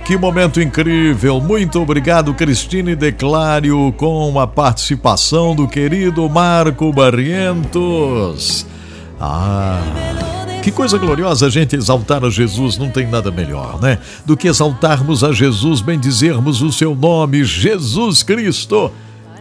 Que momento incrível. Muito obrigado, Christine D'Clario, com a participação do querido Marco Barrientos. Que coisa gloriosa a gente exaltar a Jesus, não tem nada melhor, né? Do que exaltarmos a Jesus, bendizermos o seu nome, Jesus Cristo,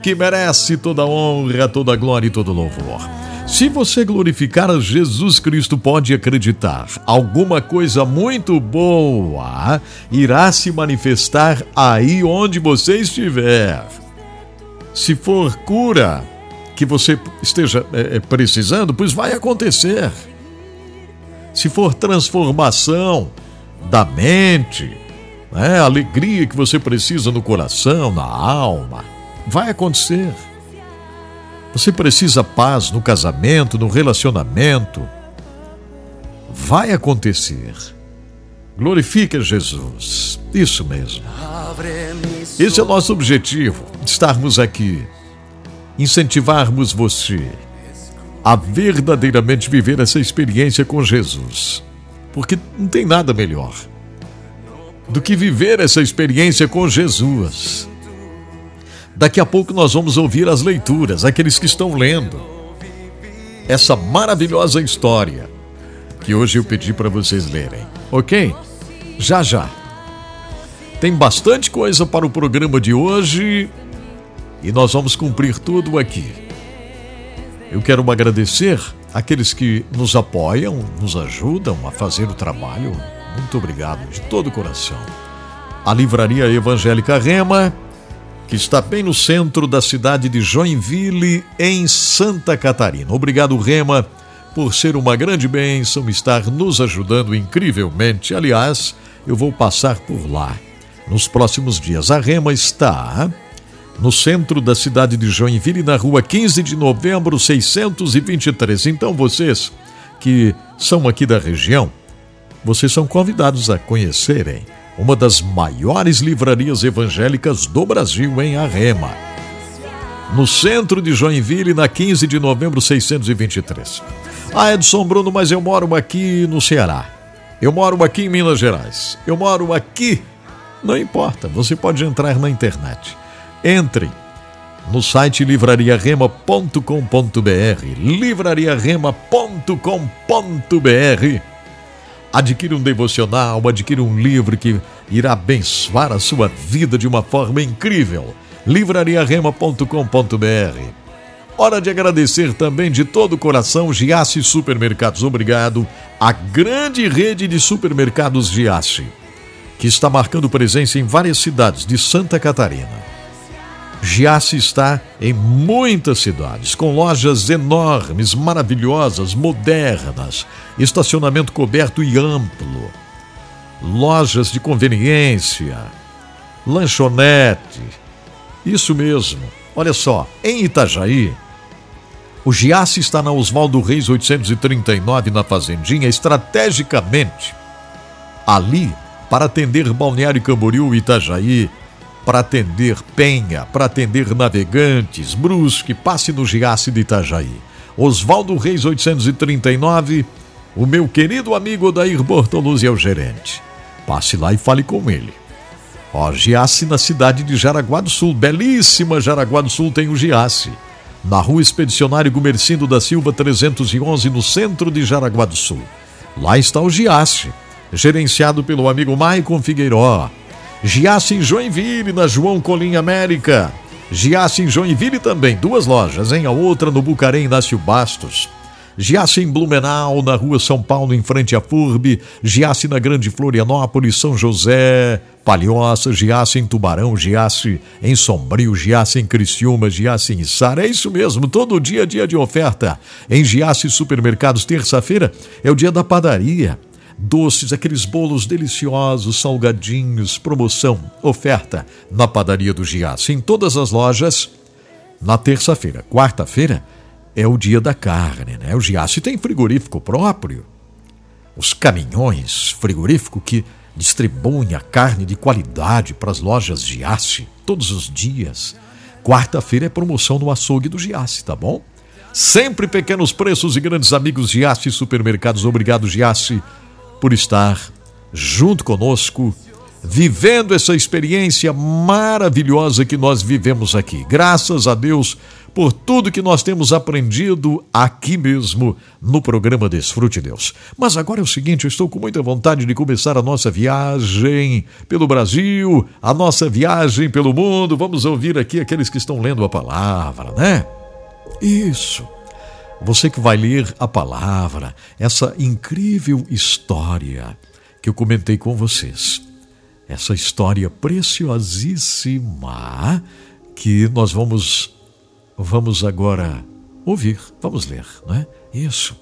que merece toda honra, toda glória e todo louvor. Se você glorificar a Jesus Cristo, pode acreditar, alguma coisa muito boa irá se manifestar aí onde você estiver. Se for cura que você esteja precisando, pois vai acontecer. Se for transformação da mente, né, alegria que você precisa no coração, na alma, vai acontecer. Você precisa paz no casamento, no relacionamento. Vai acontecer. Glorifica Jesus. Isso mesmo. Esse é o nosso objetivo, estarmos aqui, incentivarmos você a verdadeiramente viver essa experiência com Jesus. Porque não tem nada melhor do que viver essa experiência com Jesus. Daqui a pouco nós vamos ouvir as leituras, aqueles que estão lendo essa maravilhosa história que hoje eu pedi para vocês lerem, ok? Já, já. Tem bastante coisa para o programa de hoje e nós vamos cumprir tudo aqui. Eu quero agradecer àqueles que nos apoiam, nos ajudam a fazer o trabalho. Muito obrigado de todo o coração. A Livraria Evangélica Rema, que está bem no centro da cidade de Joinville, em Santa Catarina. Obrigado, Rema, por ser uma grande bênção, estar nos ajudando incrivelmente. Aliás, eu vou passar por lá nos próximos dias. A Rema está no centro da cidade de Joinville, na rua 15 de novembro, 623. Então, vocês que são aqui da região, vocês são convidados a conhecerem uma das maiores livrarias evangélicas do Brasil, em Arema, no centro de Joinville, na 15 de novembro, 623. Ah, Edson Bruno, mas eu moro aqui no Ceará. Eu moro aqui em Minas Gerais. Eu moro aqui. Não importa, você pode entrar na internet. Entre no site livrariarema.com.br, livrariarema.com.br. Adquira um devocional, adquira um livro que irá abençoar a sua vida de uma forma incrível. Livrariarema.com.br. Hora de agradecer também de todo o coração Giasse Supermercados. Obrigado à grande rede de supermercados Giasse, que está marcando presença em várias cidades de Santa Catarina. Giasse está em muitas cidades, com lojas enormes, maravilhosas, modernas, estacionamento coberto e amplo, lojas de conveniência, lanchonete. Isso mesmo. Olha só, em Itajaí, o Giasse está na Oswaldo Reis 839, na Fazendinha, estrategicamente ali para atender Balneário Camboriú, Itajaí, para atender Penha, para atender Navegantes, Brusque. Passe no Giasse de Itajaí. Oswaldo Reis 839, o meu querido amigo Odair Bortoluzzi é o gerente. Passe lá e fale com ele. Ó, Giasse na cidade de Jaraguá do Sul, belíssima Jaraguá do Sul tem o Giasse, na rua Expedicionário Gumercindo da Silva 311, no centro de Jaraguá do Sul. Lá está o Giasse, gerenciado pelo amigo Maicon Figueiró. Giasse em Joinville, na João Colim América. Giasse em Joinville também, duas lojas, hein? A outra no Bucarém Inácio Bastos. Giasse em Blumenau, na rua São Paulo, em frente à FURB. Giasse na Grande Florianópolis, São José, Palhoça. Giasse em Tubarão, Giasse em Sombrio, Giasse em Criciúma, Giasse em Sara. É isso mesmo, todo dia é dia de oferta. Em Giasse Supermercados, terça-feira é o dia da padaria. Doces, aqueles bolos deliciosos, salgadinhos, promoção, oferta na padaria do Giasse. Em todas as lojas, na terça-feira. Quarta-feira é o dia da carne, né? O Giasse tem frigorífico próprio. Os caminhões frigorífico que distribuem a carne de qualidade para as lojas Giasse todos os dias. Quarta-feira é promoção no açougue do Giasse, tá bom? Sempre pequenos preços e grandes amigos Giasse Supermercados. Obrigado, Giasse, por estar junto conosco, vivendo essa experiência maravilhosa que nós vivemos aqui. Graças a Deus por tudo que nós temos aprendido aqui mesmo no programa Desfrute Deus. Mas agora é o seguinte, eu estou com muita vontade de começar a nossa viagem pelo Brasil, a nossa viagem pelo mundo. Vamos ouvir aqui aqueles que estão lendo a palavra, né? Isso. Você que vai ler a palavra, essa incrível história que eu comentei com vocês. Essa história preciosíssima que nós vamos agora ouvir, vamos ler, não é? Isso.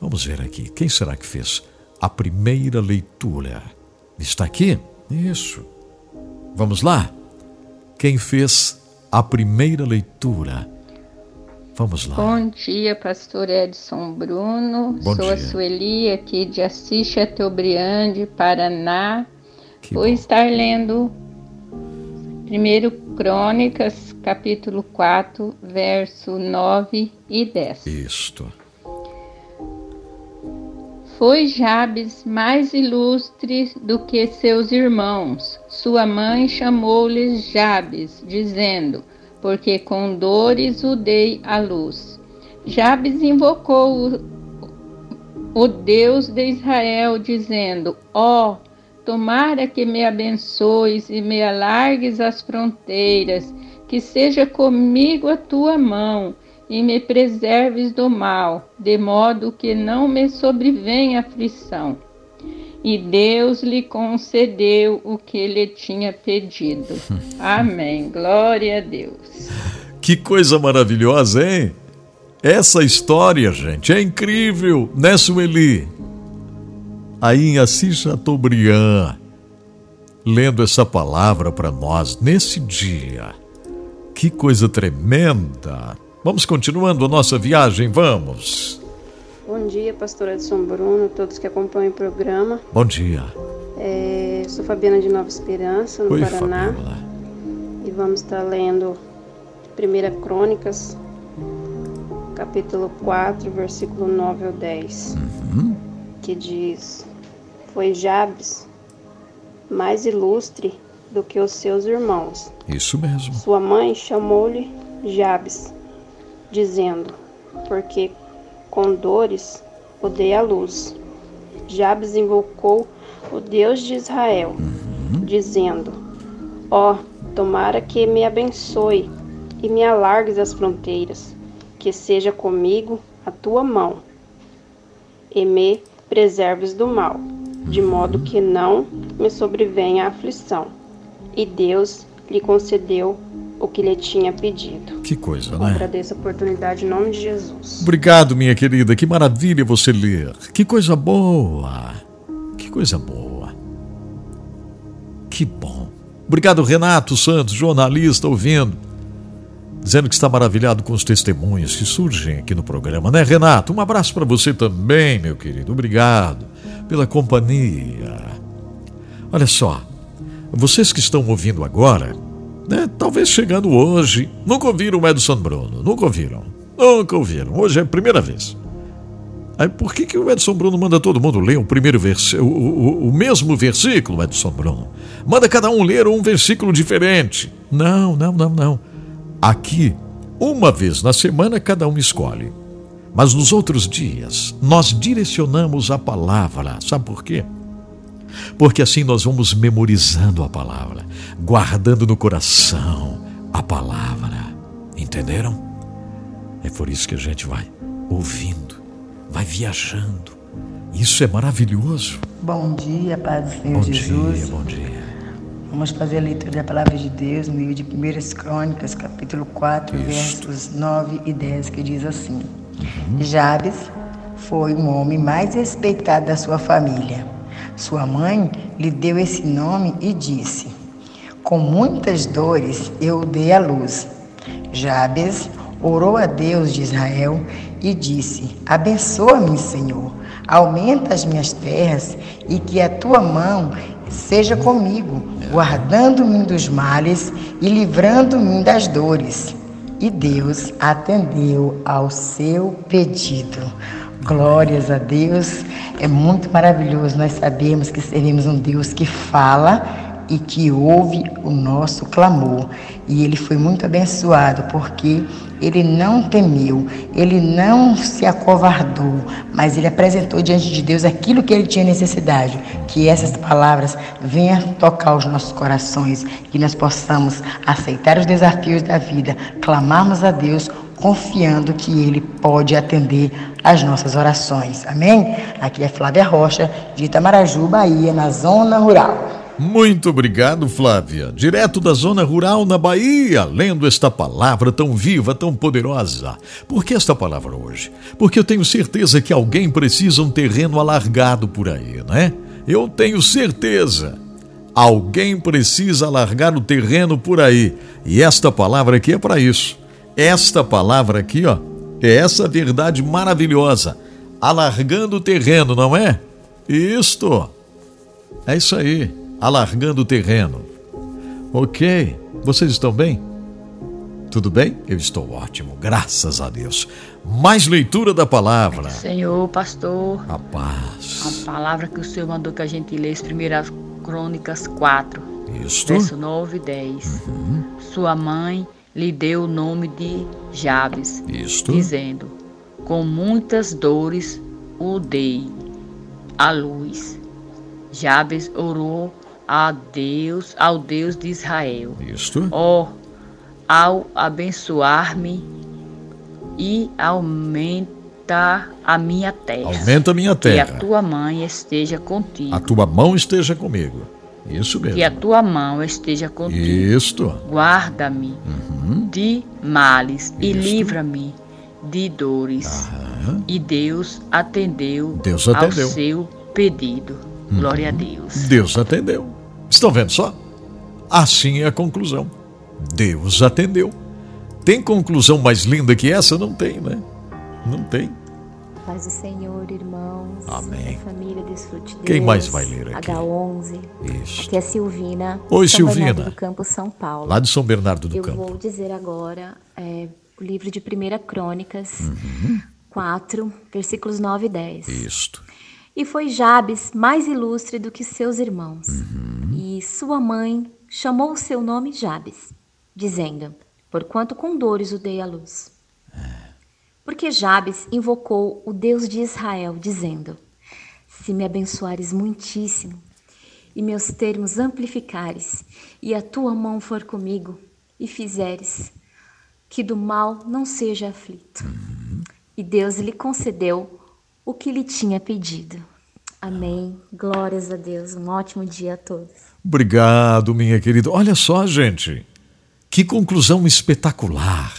Vamos ver aqui. Quem será que fez a primeira leitura? Está aqui? Isso. Vamos lá? Quem fez a primeira leitura? Vamos lá. Bom dia, pastor Edson Bruno. Bom dia. A Sueli, aqui de Assis Chateaubriand, Paraná. Vou estar lendo 1 Crônicas, capítulo 4, verso 9 e 10. Isto. Foi Jabes mais ilustre do que seus irmãos. Sua mãe chamou-lhes Jabes, dizendo, porque com dores o dei à luz. Jabes invocou o Deus de Israel, dizendo, ó, tomara que me abençoes e me alargues as fronteiras, que seja comigo a tua mão e me preserves do mal, de modo que não me sobrevenha aflição. E Deus lhe concedeu o que ele tinha pedido. Amém. Glória a Deus. Que coisa maravilhosa, hein? Essa história, gente, é incrível, né, Sueli? Aí em Assis Chateaubriand, lendo essa palavra para nós nesse dia. Que coisa tremenda. Vamos continuando a nossa viagem, vamos. Bom dia, pastor Edson Bruno, todos que acompanham o programa. Bom dia. Sou Fabiana de Nova Esperança, no Paraná. Fabiana. E vamos estar lendo 1 Crônicas, capítulo 4, versículo 9 ao 10. Que diz, foi Jabes mais ilustre do que os seus irmãos. Isso mesmo. Sua mãe chamou-lhe Jabes, dizendo, porque com dores o dei à luz. Jabes invocou o Deus de Israel, dizendo, ó, tomara que me abençoe e me alargues as fronteiras, que seja comigo a tua mão e me preserves do mal, de modo que não me sobrevenha a aflição. E Deus lhe concedeu o que lhe tinha pedido. Que coisa, né? Agradeço a oportunidade em nome de Jesus. Obrigado, minha querida. Que maravilha você ler. Que coisa boa. Que coisa boa. Que bom. Obrigado, Renato Santos, jornalista, ouvindo. Dizendo que está maravilhado com os testemunhos que surgem aqui no programa, né, Renato? Um abraço para você também, meu querido. Obrigado pela companhia. Olha só, vocês que estão ouvindo agora, né, talvez chegando hoje, nunca ouviram o Edson Bruno, nunca ouviram. Hoje é a primeira vez. Aí por que o Edson Bruno manda todo mundo ler o mesmo versículo, Edson Bruno? Manda cada um ler um versículo diferente. Não. Aqui, uma vez na semana, cada um escolhe. Mas nos outros dias, nós direcionamos a palavra. Sabe por quê? Porque assim nós vamos memorizando a palavra, guardando no coração a palavra. Entenderam? É por isso que a gente vai ouvindo, vai viajando. Isso é maravilhoso. Bom dia, Padre Senhor Jesus. Bom dia. Vamos fazer a leitura da Palavra de Deus no livro de 1 Crônicas, capítulo 4, versos 9 e 10, que diz assim. Jabes foi um homem mais respeitado da sua família. Sua mãe lhe deu esse nome e disse, com muitas dores eu dei à luz. Jabes orou a Deus de Israel e disse, abençoa-me, Senhor, aumenta as minhas terras e que a tua mão seja comigo, guardando-me dos males e livrando-me das dores. E Deus atendeu ao seu pedido. Glórias a Deus. É muito maravilhoso nós sabemos que servimos um Deus que fala e que ouve o nosso clamor. E ele foi muito abençoado porque ele não temeu, ele não se acovardou, mas ele apresentou diante de Deus aquilo que ele tinha necessidade. Que essas palavras venham tocar os nossos corações, que nós possamos aceitar os desafios da vida, clamarmos a Deus, confiando que ele pode atender as nossas orações. Amém? Aqui é Flávia Rocha, de Itamaraju, Bahia, na Zona Rural. Muito obrigado, Flávia. Direto da Zona Rural, na Bahia, lendo esta palavra tão viva, tão poderosa. Por que esta palavra hoje? Porque eu tenho certeza que alguém precisa um terreno alargado por aí, né? Eu tenho certeza. Alguém precisa alargar o terreno por aí. E esta palavra aqui é para isso. Esta palavra aqui, ó, é essa verdade maravilhosa. Alargando o terreno, não é? Isto. É isso aí. Alargando o terreno. Ok, vocês estão bem? Tudo bem? Eu estou ótimo, graças a Deus. Mais leitura da palavra. Senhor, pastor. A paz. A palavra que o Senhor mandou que a gente lesse, 1 Crônicas 4. Isso. Verso 9 e 10. Uhum. Sua mãe lhe deu o nome de Jabes. Isto. Dizendo, com muitas dores o dei à luz. Jabes orou a Deus, ao Deus de Israel. Isto. Ao abençoar-me e aumentar a minha terra. Aumenta a minha terra. Que a tua mãe esteja contigo. A tua mão esteja comigo. Isso mesmo. Que a tua mão esteja contigo. Isto. Guarda-me de males. Isto. E livra-me de dores. Aham. E Deus atendeu. Ao seu pedido. Glória a Deus. Deus atendeu. Estão vendo só? Assim é a conclusão. Deus atendeu. Tem conclusão mais linda que essa? Não tem, né? Não tem. Paz do Senhor, irmãos. Amém. Família, Desfrute Deus. Quem mais vai ler aqui? H11. Isso. Aqui é Silvina. Oi, Silvina. Bernardo do Campo, São Paulo. Lá de São Bernardo do Campo. Eu vou dizer agora o livro de 1 Crônicas 4, versículos 9 e 10. Isto. E foi Jabes mais ilustre do que seus irmãos. E sua mãe chamou o seu nome Jabes, dizendo, porquanto com dores o dei à luz. Porque Jabes invocou o Deus de Israel, dizendo, se me abençoares muitíssimo, e meus termos amplificares, e a tua mão for comigo, e fizeres que do mal não seja aflito. E Deus lhe concedeu o que lhe tinha pedido. Amém. Glórias a Deus. Um ótimo dia a todos. Obrigado, minha querida. Olha só, gente. Que conclusão espetacular.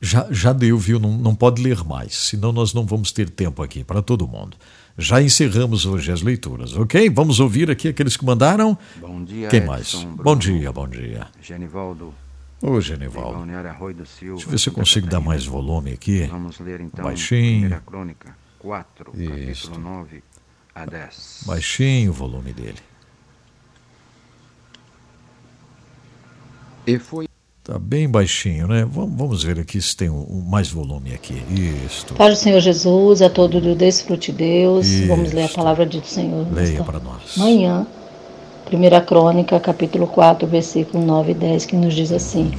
Já deu, viu? Não pode ler mais, senão nós não vamos ter tempo aqui para todo mundo. Já encerramos hoje as leituras, ok? Vamos ouvir aqui aqueles que mandaram. Bom dia, quem mais? Edson Bruno. Bom dia. Genivaldo. Ô, Genivaldo. Deixa eu ver se eu consigo dar mais volume aqui. Vamos ler, então, baixinho. Primeira Crônica 4, capítulo 9 a 10. Baixinho o volume dele. E foi... Tá bem baixinho, né? Vamos ver aqui se tem mais volume aqui. Isto. Para o Senhor Jesus, a todo do Desfrute Deus. Isto. Vamos ler a palavra do Senhor. Leia para nós. Manhã, 1 Crônica, capítulo 4, versículo 9 e 10, que nos diz assim.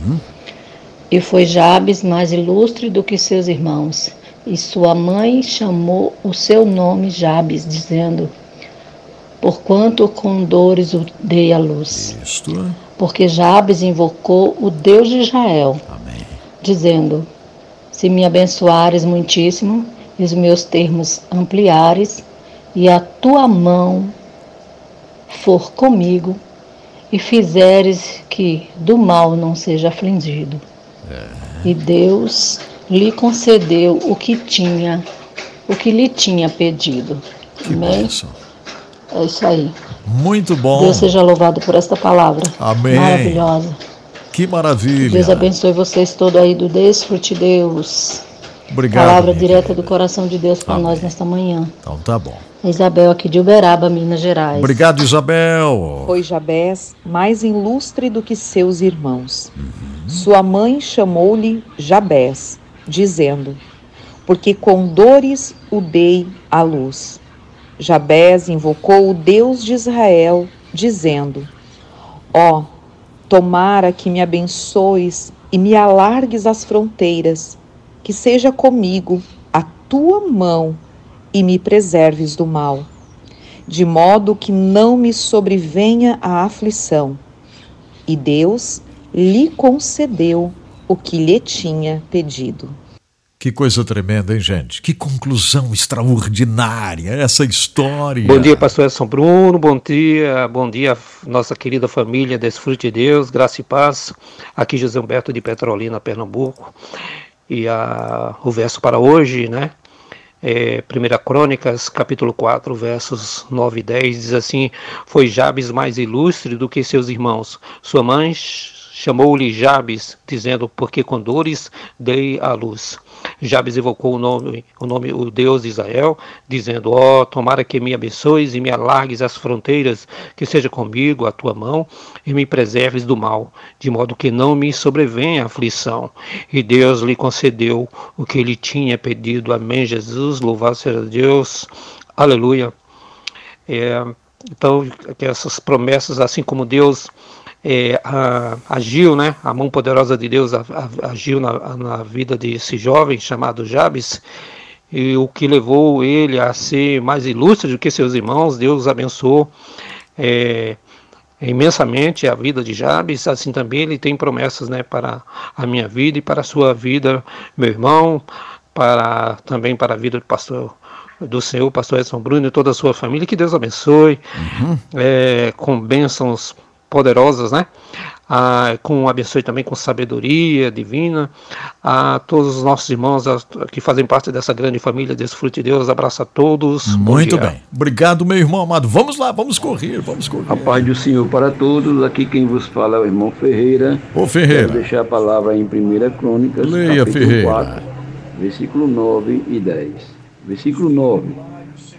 E foi Jabes mais ilustre do que seus irmãos. E sua mãe chamou o seu nome Jabes, dizendo, porquanto com dores o dei à luz. Isto. Porque Jabes invocou o Deus de Israel. Amém. Dizendo, se me abençoares muitíssimo, e os meus termos ampliares, e a tua mão for comigo, e fizeres que do mal não seja afligido. E Deus lhe concedeu o que lhe tinha pedido. Que bênção. É isso aí. Muito bom. Deus seja louvado por esta palavra. Amém. Maravilhosa. Que maravilha. Deus abençoe vocês todos aí do Desfrute Deus. Obrigado. Palavra direta querida do coração de Deus para nós nesta manhã. Então tá bom. Isabel aqui de Uberaba, Minas Gerais. Obrigado, Isabel. Foi Jabes mais ilustre do que seus irmãos. Sua mãe chamou-lhe Jabes, dizendo, porque com dores o dei à luz. Jabés invocou o Deus de Israel, dizendo: Ó, tomara que me abençoes e me alargues as fronteiras, que seja comigo a tua mão e me preserves do mal, de modo que não me sobrevenha a aflição. E Deus lhe concedeu o que lhe tinha pedido. Que coisa tremenda, hein, gente? Que conclusão extraordinária essa história. Bom dia, pastor Edson Bruno. Bom dia, nossa querida família Desfrute Deus, graça e paz. Aqui José Humberto de Petrolina, Pernambuco. E o verso para hoje, né? 1 Crônicas, capítulo 4, versos 9 e 10, diz assim: Foi Jabes mais ilustre do que seus irmãos. Sua mãe chamou-lhe Jabes, dizendo: Porque com dores dei à luz. Jabes evocou o nome, o Deus de Israel, dizendo: Ó, tomara que me abençoes e me alargues as fronteiras, que seja comigo a tua mão e me preserves do mal, de modo que não me sobrevenha a aflição. E Deus lhe concedeu o que ele tinha pedido. Amém, Jesus, louvado seja Deus, aleluia. Então, que essas promessas, assim como Deus agiu, né? A mão poderosa de Deus agiu na vida desse jovem chamado Jabes, e o que levou ele a ser mais ilustre do que seus irmãos. Deus abençoou imensamente a vida de Jabes. Assim também ele tem promessas, né, para a minha vida e para a sua vida, meu irmão, também para a vida do pastor do Senhor, pastor Edson Bruno, e toda a sua família. Que Deus abençoe, com bênçãos poderosas, né? Abençoe também com sabedoria divina a todos os nossos irmãos que fazem parte dessa grande família. Desfrute Deus, abraça a todos. Muito bem, obrigado, meu irmão amado. Vamos lá, vamos correr. A paz do Senhor para todos. Aqui quem vos fala é o irmão Ferreira. Ô Ferreira, quero deixar a palavra em 1 Crônicas, leia, capítulo Ferreira. 4, versículo 9 e 10. Versículo 9: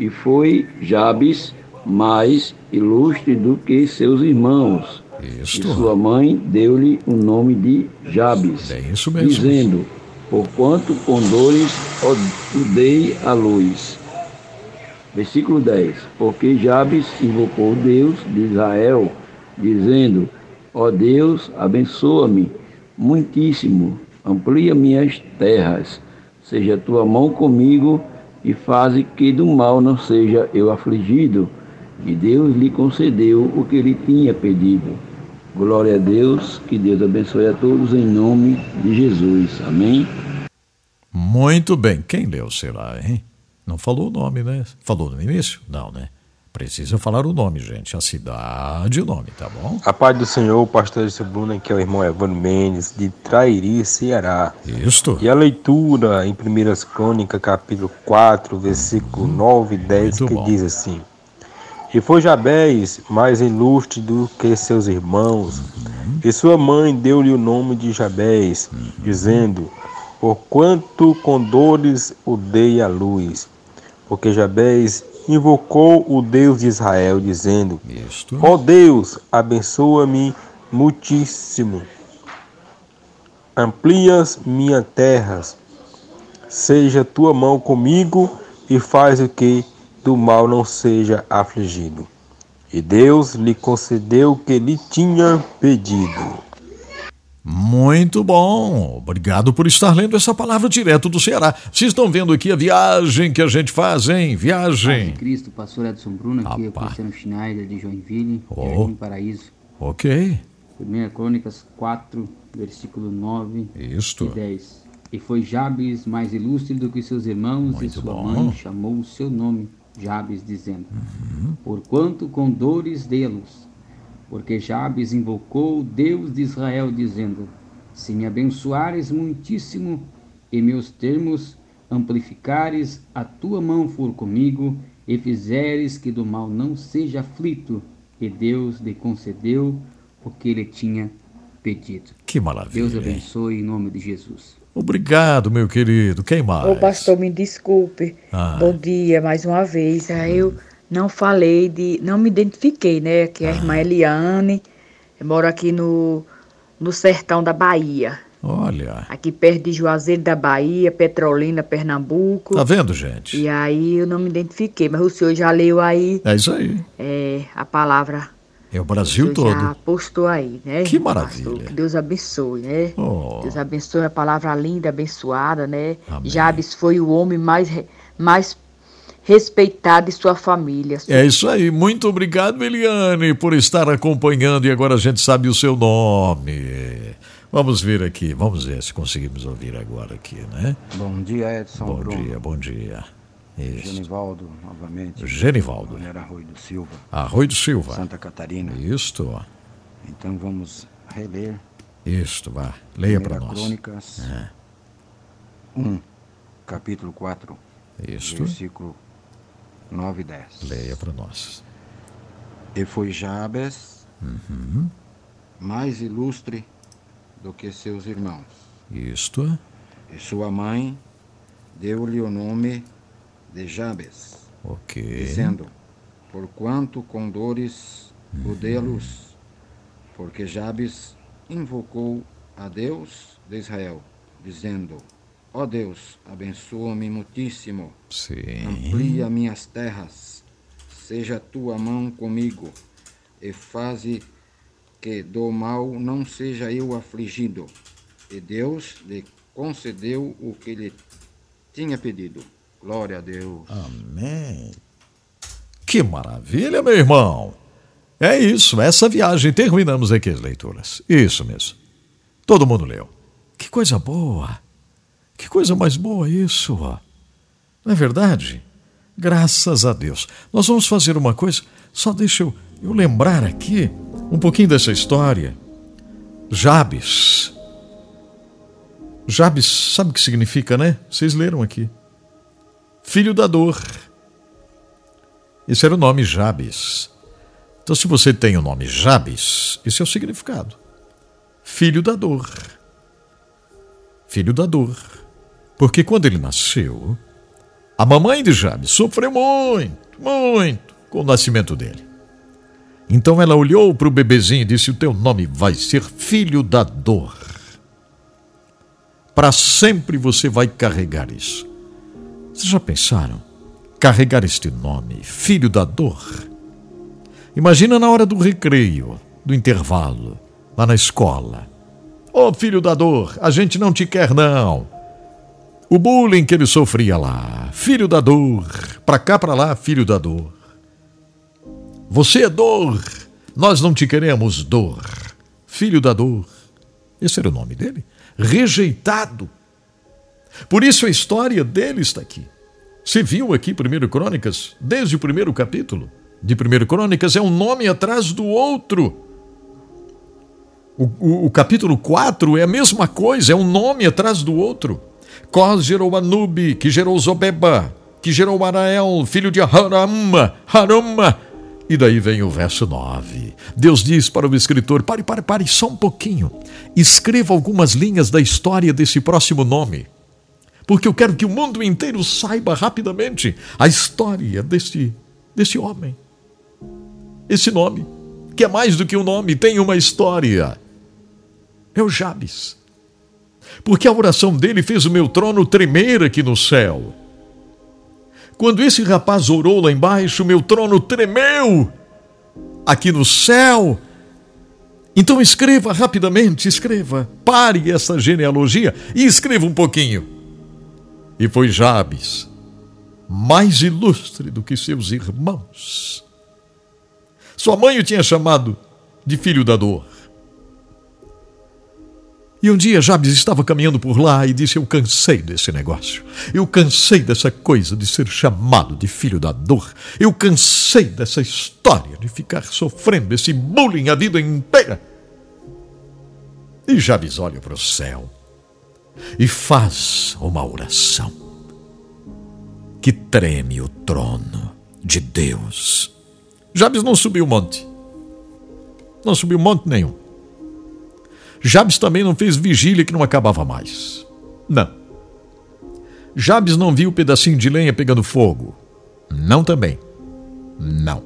E foi Jabes mais ilustre do que seus irmãos. Isto. E sua mãe deu-lhe o nome de Jabes, dizendo: Porquanto com dores o dei à luz. Versículo 10: Porque Jabes invocou Deus de Israel, dizendo: Ó Deus, abençoa-me muitíssimo, amplia minhas terras, seja tua mão comigo e faze que do mal não seja eu afligido. E Deus lhe concedeu o que ele tinha pedido. Glória a Deus, que Deus abençoe a todos em nome de Jesus. Amém? Muito bem. Quem leu, sei lá, hein? Não falou o nome, né? Falou no início? Não, né? Precisa falar o nome, gente. A cidade e o nome, tá bom? A paz do Senhor, pastor Edson Bruno, que é o irmão Evandro Mendes, de Trairi, Ceará. Isto. E a leitura em 1 Crônicas, capítulo 4, versículo 9 e 10, muito que bom. Diz assim: E foi Jabes mais ilustre do que seus irmãos, e sua mãe deu-lhe o nome de Jabes, dizendo: Porquanto com dores o dei à luz. Porque Jabes invocou o Deus de Israel, dizendo: Ó Deus, abençoa-me muitíssimo, amplias minhas terras, seja tua mão comigo e faz o que do mal não seja afligido. E Deus lhe concedeu o que lhe tinha pedido. Muito bom, obrigado por estar lendo essa palavra direto do Ceará. Vocês estão vendo aqui a viagem que a gente faz, hein? Viagem. Paz de Cristo, pastor Edson Bruno, aqui é Cristiano Schneider de Joinville, Jardim Paraíso. Ok. 1 Crônicas 4, versículo 9 Isto. E 10. E foi Jabes mais ilustre do que seus irmãos, muito e sua bom. Mãe chamou o seu nome Jabes, dizendo: Porquanto com dores dei à luz. Porque Jabes invocou o Deus de Israel, dizendo: Se me abençoares muitíssimo e meus termos amplificares, a tua mão for comigo e fizeres que do mal não seja aflito. E Deus lhe concedeu o que ele tinha pedido. Que maravilha. Deus abençoe, hein? Em nome de Jesus. Obrigado, meu querido. Quem mais? Ô, pastor, me desculpe. Bom dia, mais uma vez. Eu não falei não me identifiquei, né? Que é a irmã Eliane. Eu moro aqui no sertão da Bahia. Olha. Aqui perto de Juazeiro da Bahia, Petrolina, Pernambuco. Tá vendo, gente? E aí eu não me identifiquei, mas o senhor já leu aí. É isso aí. É, a palavra. É o Brasil todo. Já postou aí, né? Que maravilha. Pastor, que Deus abençoe, né? Oh. Deus abençoe, a palavra linda, abençoada, né? Amém. Jabes foi o homem mais respeitado e sua família. É isso aí. Muito obrigado, Eliane, por estar acompanhando. E agora a gente sabe o seu nome. Vamos ver aqui. Vamos ver se conseguimos ouvir agora aqui, né? Bom dia, Edson Bruno. Bom dia. Isso. Genivaldo, novamente. Genivaldo. Era Arroio do Silva. Santa Catarina. Isto. Então vamos reler. Isto, vá. Leia para nós. Crônicas 1, capítulo 4. Isto. Versículo 9 e 10. Leia para nós. E foi Jabes mais ilustre do que seus irmãos. Isto. E sua mãe deu-lhe o nome de Jabes, dizendo, porquanto com dores o dê-los, porque Jabes invocou a Deus de Israel, dizendo, ó Deus, abençoa-me muitíssimo, amplia minhas terras, seja a tua mão comigo, e faze que do mal não seja eu afligido. E Deus lhe concedeu o que lhe tinha pedido. Glória a Deus. Amém. Que maravilha, meu irmão. É isso, essa viagem. Terminamos aqui as leituras. Isso mesmo. Todo mundo leu. Que coisa boa. Que coisa mais boa isso. Não é verdade? Graças a Deus. Nós vamos fazer uma coisa. Só deixa eu lembrar aqui um pouquinho dessa história. Jabes. Jabes, sabe o que significa, né? Vocês leram aqui. Filho da dor. Esse era o nome Jabes. Então, se você tem o nome Jabes, esse é o significado. Filho da dor. Filho da dor. Porque quando ele nasceu, a mamãe de Jabes sofreu muito com o nascimento dele. Então ela olhou para o bebezinho e disse, o teu nome vai ser filho da dor. Para sempre você vai carregar isso. Vocês já pensaram? Carregar este nome, filho da dor. Imagina na hora do recreio, do intervalo, lá na escola. Ô, filho da dor, a gente não te quer, não. O bullying que ele sofria lá, filho da dor. Pra cá, pra lá, filho da dor. Você é dor, nós não te queremos, dor. Filho da dor. Esse era o nome dele. Rejeitado. Por isso a história dele está aqui. Você viu aqui 1 Crônicas, desde o primeiro capítulo de 1 Crônicas, é um nome atrás do outro. O capítulo 4 é a mesma coisa, é um nome atrás do outro. Cós gerou Anube, que gerou Zobeba, que gerou Arael, filho de Harama. E daí vem o verso 9. Deus diz para o escritor, pare, só um pouquinho. Escreva algumas linhas da história desse próximo nome. Porque eu quero que o mundo inteiro saiba rapidamente a história desse homem. Esse nome, que é mais do que um nome, tem uma história. É o Jabes. Porque a oração dele fez o meu trono tremer aqui no céu. Quando esse rapaz orou lá embaixo, o meu trono tremeu aqui no céu. Então escreva rapidamente, Pare essa genealogia e escreva um pouquinho. E foi Jabes, mais ilustre do que seus irmãos. Sua mãe o tinha chamado de filho da dor. E um dia Jabes estava caminhando por lá e disse, eu cansei desse negócio. Eu cansei dessa coisa de ser chamado de filho da dor. Eu cansei dessa história de ficar sofrendo esse bullying a vida inteira. E Jabes olha para o céu e faz uma oração que treme o trono de Deus. Jabes não subiu monte. Não subiu monte nenhum. Jabes também não fez vigília que não acabava mais. Não. Jabes não viu pedacinho de lenha pegando fogo. Não também. Não.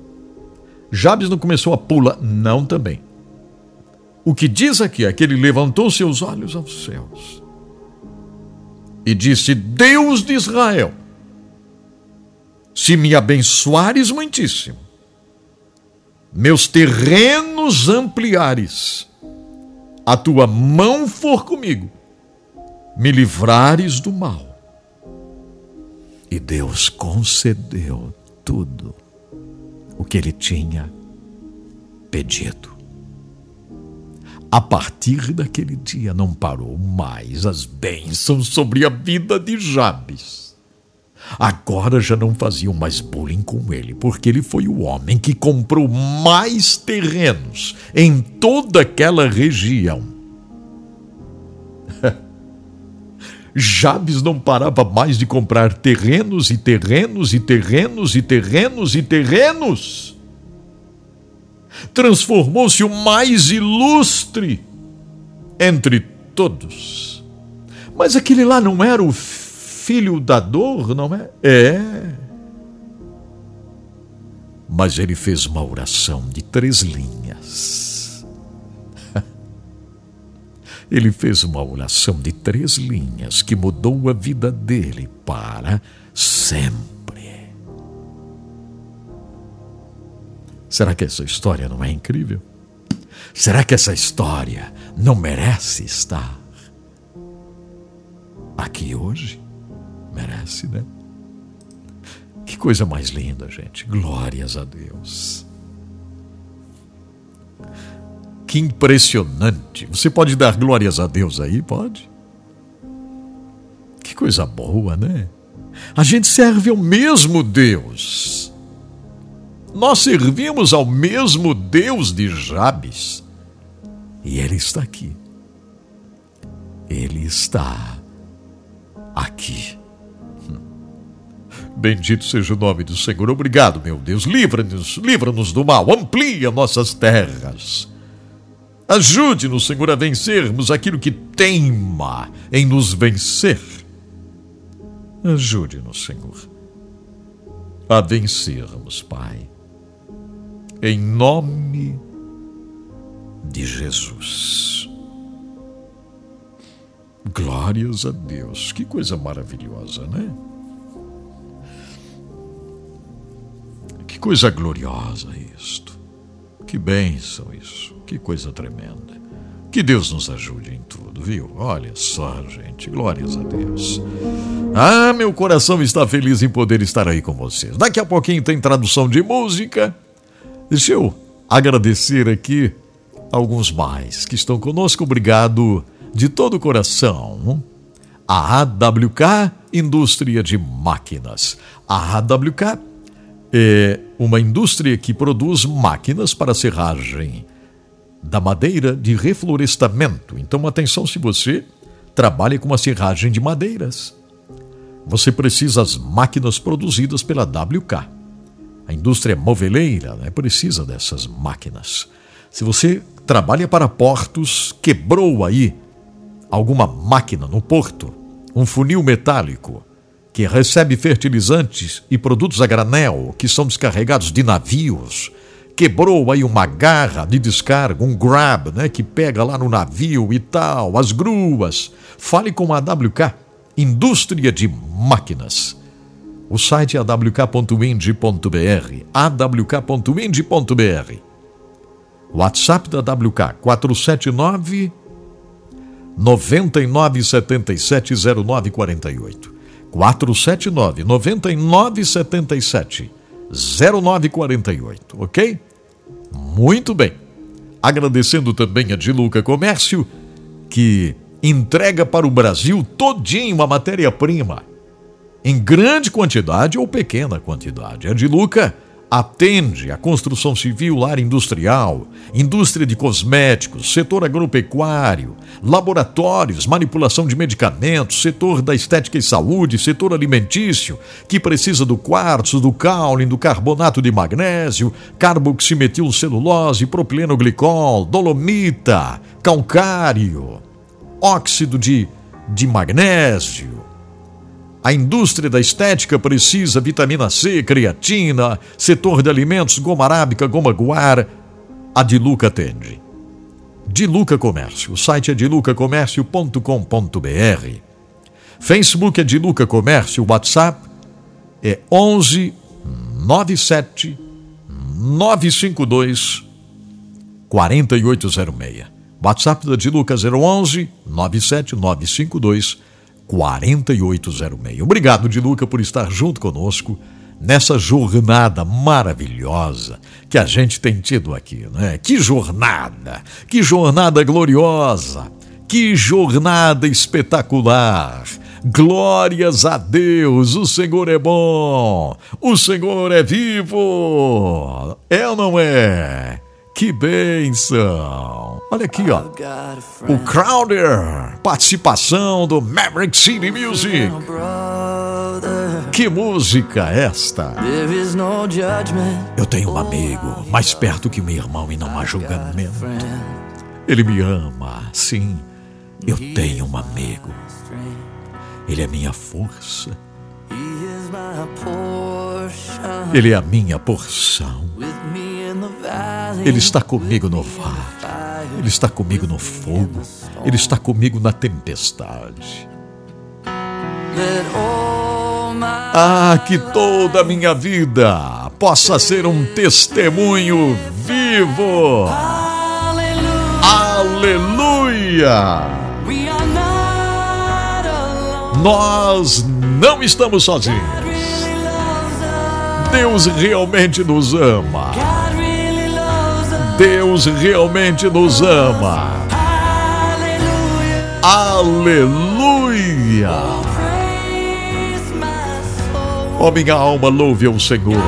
Jabes não começou a pula. Não também. O que diz aqui é que ele levantou seus olhos aos céus e disse: Deus de Israel, se me abençoares muitíssimo, meus terrenos ampliares, a tua mão for comigo, me livrares do mal. E Deus concedeu tudo o que ele tinha pedido. A partir daquele dia não parou mais as bênçãos sobre a vida de Jabes. Agora já não faziam mais bullying com ele, porque ele foi o homem que comprou mais terrenos em toda aquela região. Jabes não parava mais de comprar terrenos e terrenos e terrenos e terrenos e terrenos. Transformou-se o mais ilustre entre todos. Mas aquele lá não era o filho da dor, não é? É. Mas ele fez uma oração de 3 linhas. Ele fez uma oração de 3 linhas que mudou a vida dele para sempre. Será que essa história não é incrível? Será que essa história não merece estar aqui hoje? Merece, né? Que coisa mais linda, gente. Glórias a Deus. Que impressionante. Você pode dar glórias a Deus aí? Pode. Que coisa boa, né? A gente serve ao mesmo Deus. Nós servimos ao mesmo Deus de Jabes. E ele está aqui. Ele está aqui. Bendito seja o nome do Senhor. Obrigado, meu Deus. Livra-nos, livra-nos do mal. Amplia nossas terras. Ajude-nos, Senhor, a vencermos aquilo que teima em nos vencer. Ajude-nos, Senhor, a vencermos, Pai, em nome de Jesus. Glórias a Deus. Que coisa maravilhosa, né? Que coisa gloriosa isto. Que bênção isso. Que coisa tremenda. Que Deus nos ajude em tudo, viu? Olha só, gente. Glórias a Deus. Ah, meu coração está feliz em poder estar aí com vocês. Daqui a pouquinho tem tradução de música. Deixa eu agradecer aqui alguns mais que estão conosco. Obrigado de todo o coração. A AWK, indústria de máquinas. A AWK é uma indústria que produz máquinas para serragem da madeira de reflorestamento. Então, atenção, se você trabalha com a serragem de madeiras, você precisa das máquinas produzidas pela AWK. A indústria moveleira, né, precisa dessas máquinas. Se você trabalha para portos, quebrou aí alguma máquina no porto, um funil metálico que recebe fertilizantes e produtos a granel que são descarregados de navios, quebrou aí uma garra de descarga, um grab, né, que pega lá no navio e tal, as gruas. Fale com a AWK, indústria de máquinas. O site é awk.ind.br, awk.ind.br. WhatsApp da AWK, 479-9977-0948. 479-9977-0948, ok? Muito bem. Agradecendo também a Diluca Comércio, que entrega para o Brasil todinho a matéria-prima, em grande quantidade ou pequena quantidade. A Diluca atende a construção civil, área industrial, indústria de cosméticos, setor agropecuário, laboratórios, manipulação de medicamentos, setor da estética e saúde, setor alimentício, que precisa do quartzo, do cáulim, do carbonato de magnésio, carboximetilcelulose, propilenoglicol, dolomita, calcário, óxido de magnésio. A indústria da estética precisa vitamina C, creatina, setor de alimentos, goma arábica, goma guar. A Diluca atende. Diluca Comércio. O site é dilucacomércio.com.br. Facebook é Diluca Comércio. O WhatsApp é 11 97 952 4806. WhatsApp da Diluca 011 97 952 4806. Obrigado, Diluca, por estar junto conosco nessa jornada maravilhosa que a gente tem tido aqui, né? Que jornada gloriosa, que jornada espetacular. Glórias a Deus, o Senhor é bom, o Senhor é vivo, é ou não é? Que bênção! Olha aqui, ó, o Crowder, participação do Maverick City Music. Que música esta? Eu tenho um amigo mais perto que meu irmão e não há julgamento. Ele me ama, sim, eu tenho um amigo. Ele é minha força. Ele é a minha porção. Ele está comigo no vale. Ele está comigo no fogo. Ele está comigo na tempestade. Ah, que toda a minha vida possa ser um testemunho vivo. Aleluia! Nós não estamos sozinhos. Deus realmente nos ama. Deus realmente nos ama. Aleluia! Ó, minha alma, louve ao Senhor.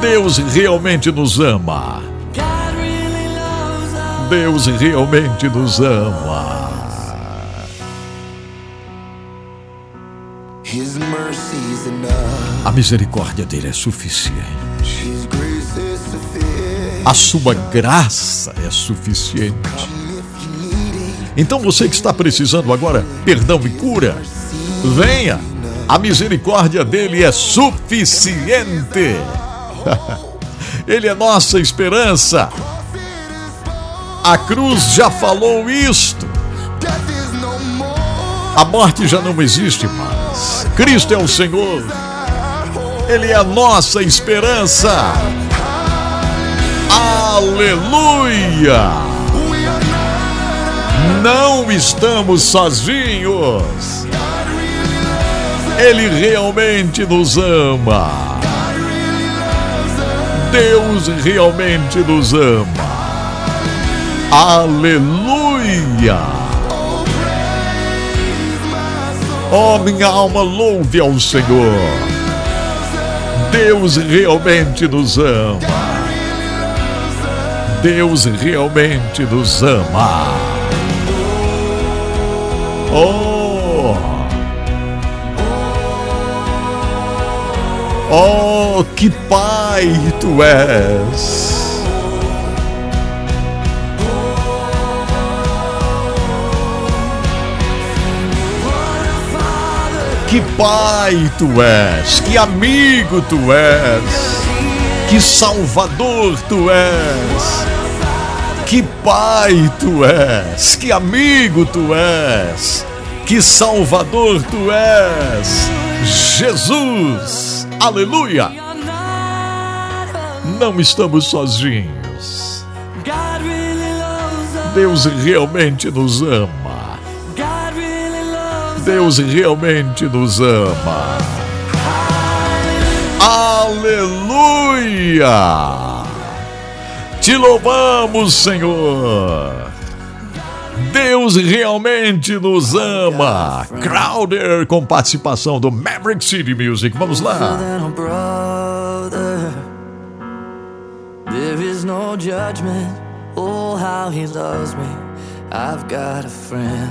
Deus realmente nos ama. Deus realmente nos ama. A misericórdia dele é suficiente. A sua graça é suficiente. Então você que está precisando agora perdão e cura, venha. A misericórdia dele é suficiente. Ele é nossa esperança. A cruz já falou isto. A morte já não existe mais. Cristo é o Senhor. Ele é a nossa esperança. Aleluia! Não estamos sozinhos. Ele realmente nos ama. Deus realmente nos ama. Aleluia! Oh, minha alma, louve ao Senhor. Deus realmente nos ama. Deus realmente nos ama. Oh, oh, que Pai tu és. Que Pai tu és, que amigo tu és, que Salvador tu és, que Pai tu és, que amigo tu és, que Salvador tu és, Jesus, aleluia! Não estamos sozinhos, Deus realmente nos ama. Deus realmente nos ama. Aleluia! Te louvamos, Senhor. Deus realmente nos ama. Crowder com participação do Maverick City Music. Vamos lá. There is no judgment. Oh, how he loves me. I've got a friend.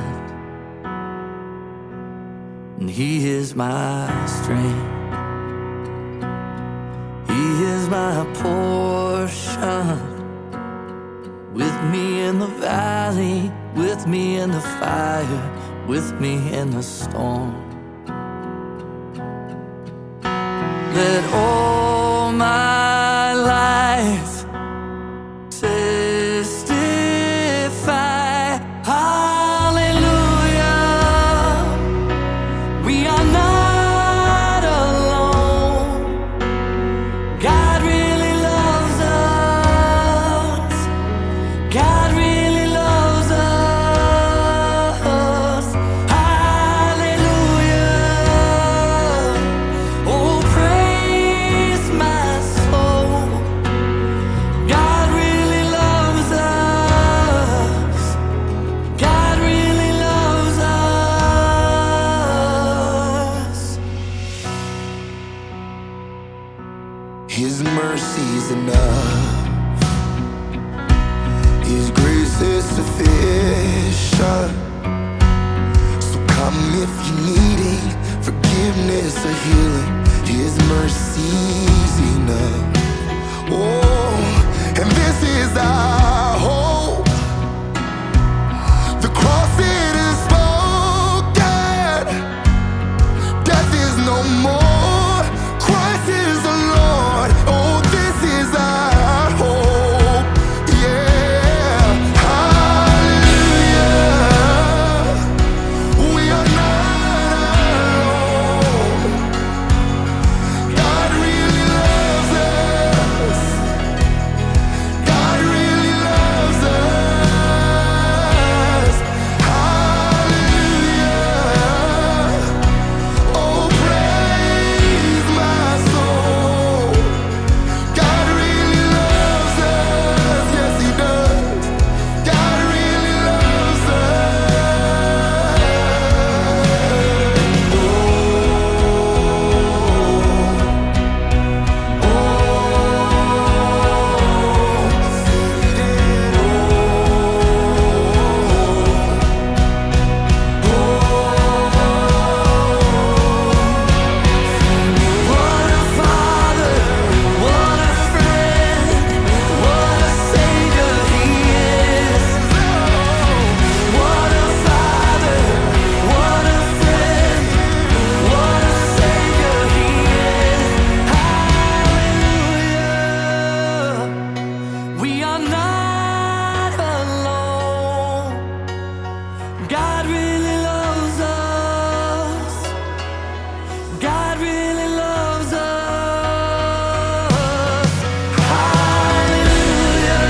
And he is my strength. He is my portion. With me in the valley, with me in the fire, with me in the storm. Let all my life stay still. is shut. So come if you're needing forgiveness or healing. His mercy's enough. Oh, and this is our hope. The cross, it is spoken. Death is no more. Christ is the Lord. Oh, this is our hope. Yeah. Hallelujah. We are not alone. God really loves us. God really loves us. Hallelujah.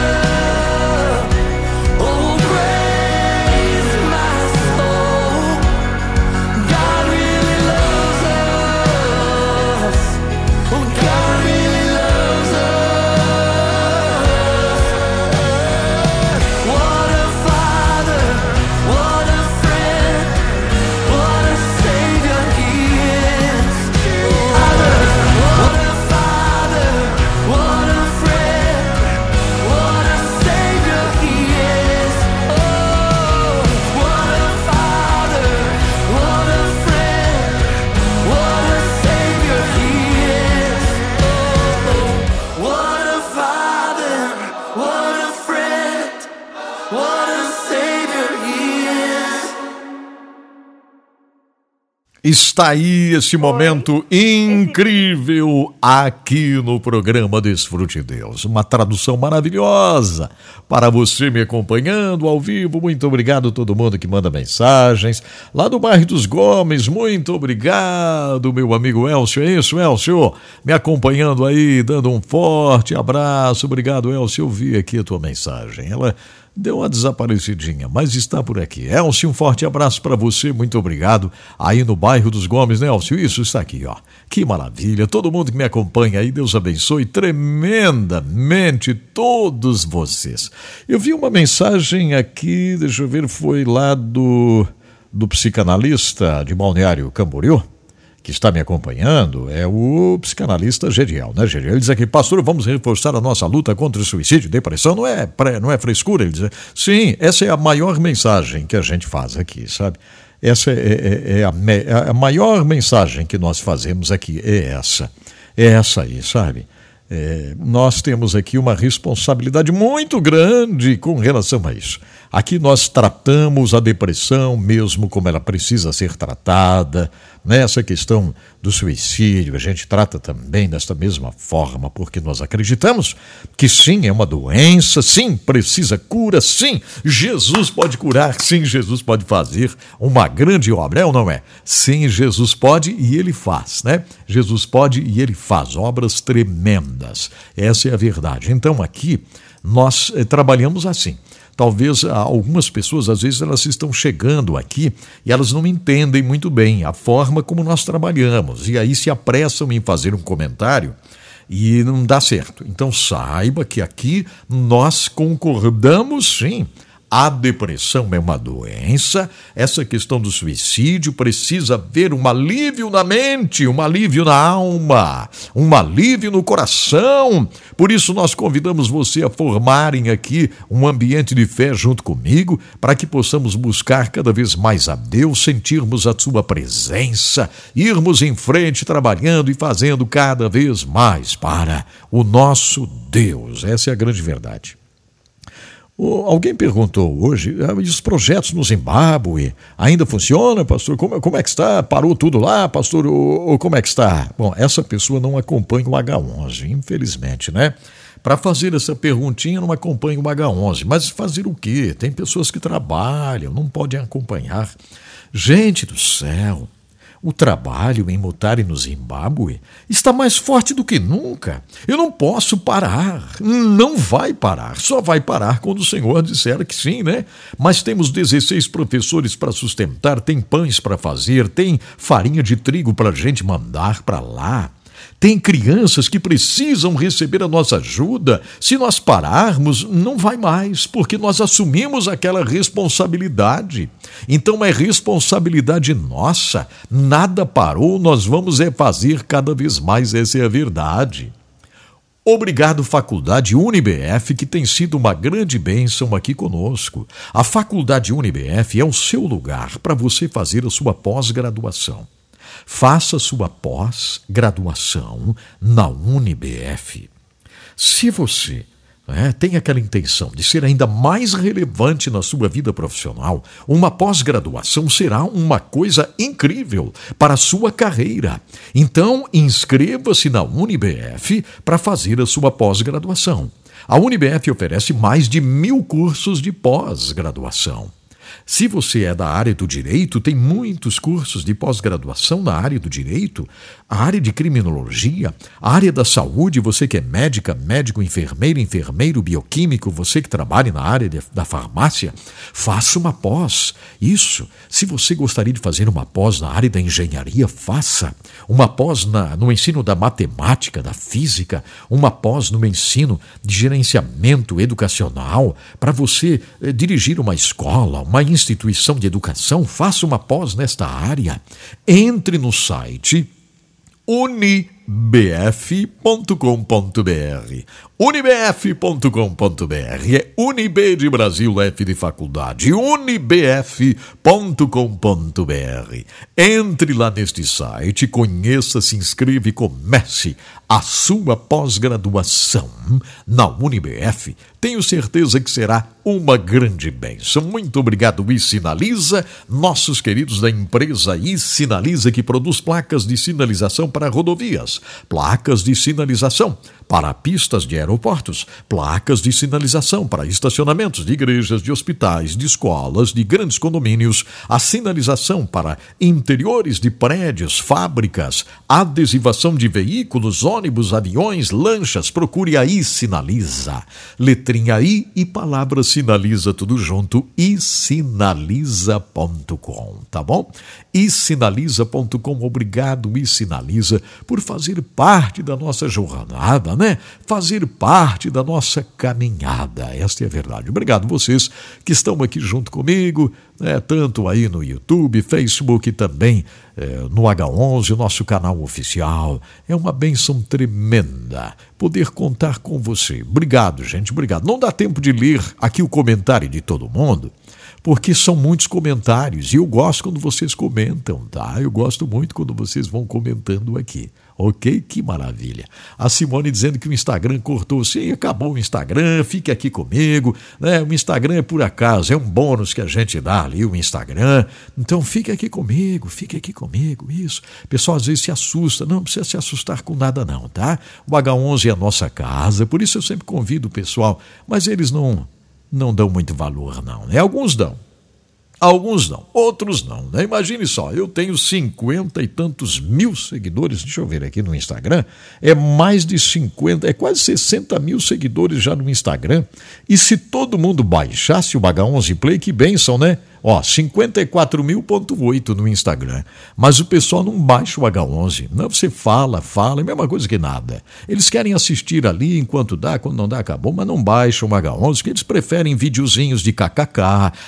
Oh, praise my soul. God really loves us, yes he does. God really loves us. What a father, what a friend, what a savior he is. What a father, what a friend, what a savior he is. Hallelujah, we are not alone. God really loves us. God really loves us. Hallelujah. Oh, praise my soul. God really loves us. Oh, God really loves us. What a father, what a friend, what a savior he is. What a father, what a friend, what a savior he is. Oh, what a friend, what a savior he is. Oh, what a father, what a friend, what a savior he is. Está aí esse momento incrível aqui no programa Desfrute Deus. Uma tradução maravilhosa para você me acompanhando ao vivo. Muito obrigado a todo mundo que manda mensagens. Lá do bairro dos Gomes, muito obrigado, meu amigo Elcio. É isso, Elcio? Me acompanhando aí, dando um forte abraço. Obrigado, Elcio. Eu vi aqui a tua mensagem. Ela deu uma desaparecidinha, mas está por aqui. Elcio, um forte abraço para você, muito obrigado. Aí no bairro dos Gomes, né, Elcio? Isso, está aqui, ó. Que maravilha, todo mundo que me acompanha aí, Deus abençoe tremendamente todos vocês. Eu vi uma mensagem aqui, deixa eu ver, foi lá do psicanalista de Balneário Camboriú, que está me acompanhando, é o psicanalista Geriel, né, Geriel? Ele diz aqui, pastor, vamos reforçar a nossa luta contra o suicídio, depressão, não é frescura, ele diz. Sim, essa é a maior mensagem que a gente faz aqui, sabe? Essa é a maior mensagem que nós fazemos aqui, é essa aí, sabe? É, nós temos aqui uma responsabilidade muito grande com relação a isso. Aqui nós tratamos a depressão mesmo como ela precisa ser tratada. Nessa questão do suicídio, a gente trata também desta mesma forma, porque nós acreditamos que sim, é uma doença, sim, precisa cura, sim, Jesus pode curar, sim, Jesus pode fazer uma grande obra, é ou não é? Sim, Jesus pode e ele faz, né? Jesus pode e ele faz obras tremendas, essa é a verdade. Então aqui nós trabalhamos assim. Talvez algumas pessoas, às vezes, elas estão chegando aqui e elas não entendem muito bem a forma como nós trabalhamos. E aí se apressam em fazer um comentário e não dá certo. Então saiba que aqui nós concordamos, sim, A depressão é uma doença, essa questão do suicídio precisa haver um alívio na mente, um alívio na alma, um alívio no coração. Por isso nós convidamos você a formarem aqui um ambiente de fé junto comigo, para que possamos buscar cada vez mais a Deus, sentirmos a sua presença, irmos em frente trabalhando e fazendo cada vez mais para o nosso Deus. Essa é a grande verdade. Alguém perguntou hoje, os projetos no Zimbábue ainda funcionam, pastor? Como é que está? Parou tudo lá, pastor? Ou como é que está? Bom, essa pessoa não acompanha o H11, infelizmente, né? Para fazer essa perguntinha, não acompanha o H11. Mas fazer o quê? Tem pessoas que trabalham, não podem acompanhar. Gente do céu! O trabalho em Mutare, no Zimbábue, está mais forte do que nunca. Eu não posso parar. Não vai parar. Só vai parar quando o Senhor disser que sim, né? Mas temos 16 professores para sustentar, tem pães para fazer, tem farinha de trigo para a gente mandar para lá. Tem crianças que precisam receber a nossa ajuda. Se nós pararmos, não vai mais, porque nós assumimos aquela responsabilidade. Então é responsabilidade nossa. Nada parou, nós vamos fazer cada vez mais, essa é a verdade. Obrigado, Faculdade UniBF, que tem sido uma grande bênção aqui conosco. A Faculdade UniBF é o seu lugar para você fazer a sua pós-graduação. Faça sua pós-graduação na UniBF. Se você tem aquela intenção de ser ainda mais relevante na sua vida profissional, uma pós-graduação será uma coisa incrível para a sua carreira. Então, inscreva-se na UniBF para fazer a sua pós-graduação. A UniBF oferece mais de 1.000 cursos de pós-graduação. Se você é da área do direito, tem muitos cursos de pós-graduação na área do direito, a área de criminologia, a área da saúde, você que é médica, médico, enfermeiro, enfermeiro, bioquímico, você que trabalha na área da farmácia, faça uma pós. Isso, se você gostaria de fazer uma pós na área da engenharia, faça. Uma pós no ensino da matemática, da física, uma pós no ensino de gerenciamento educacional, para você dirigir uma escola, uma instituição de educação, faça uma pós nesta área. Entre no site unibf.com.br. unibf.com.br é UniB de Brasil, F de faculdade, unibf.com.br. Entre lá neste site, conheça, se inscreva e comece a sua pós-graduação na UniBF. Tenho certeza que será uma grande bênção. Muito obrigado, Isinaliza, nossos queridos da empresa Isinaliza, que produz placas de sinalização para rodovias, placas de sinalização para pistas de aeroportos, placas de sinalização para estacionamentos de igrejas, de hospitais, de escolas, de grandes condomínios, a sinalização para interiores de prédios, fábricas, adesivação de veículos, ônibus, aviões, lanchas. Procure a Isinaliza. Letrinha I e palavra sinaliza tudo junto, isinaliza.com, tá bom? isinaliza.com. Obrigado, Isinaliza, por fazer parte da nossa jornada, né? Fazer parte da nossa caminhada. Esta é a verdade. Obrigado vocês que estão aqui junto comigo, né? Tanto aí no YouTube, Facebook e também no H11, nosso canal oficial. É uma bênção tremenda poder contar com você. Obrigado, gente, obrigado. Não dá tempo de ler aqui o comentário de todo mundo, porque são muitos comentários, e eu gosto quando vocês comentam, tá? Eu gosto muito quando vocês vão comentando aqui, ok? Que maravilha. A Simone dizendo que o Instagram cortou, sim, acabou o Instagram, fique aqui comigo, né? O Instagram é por acaso, é um bônus que a gente dá ali, o Instagram, então fique aqui comigo, isso. O pessoal às vezes se assusta, não precisa se assustar com nada não, tá? O H11 é a nossa casa, por isso eu sempre convido o pessoal, mas eles não dão muito valor, não, né? Alguns dão, outros não, né? Imagine só, eu tenho 50 e tantos mil seguidores, deixa eu ver aqui no Instagram, é mais de 50, é quase 60 mil seguidores já no Instagram, e se todo mundo baixasse o H11 Play, que bênção, né? Ó, 54.000.8 no Instagram. Mas o pessoal não baixa o H11. Não, você fala, é a mesma coisa que nada. Eles querem assistir ali enquanto dá, quando não dá, acabou, mas não baixam o H11, que eles preferem videozinhos de kkk.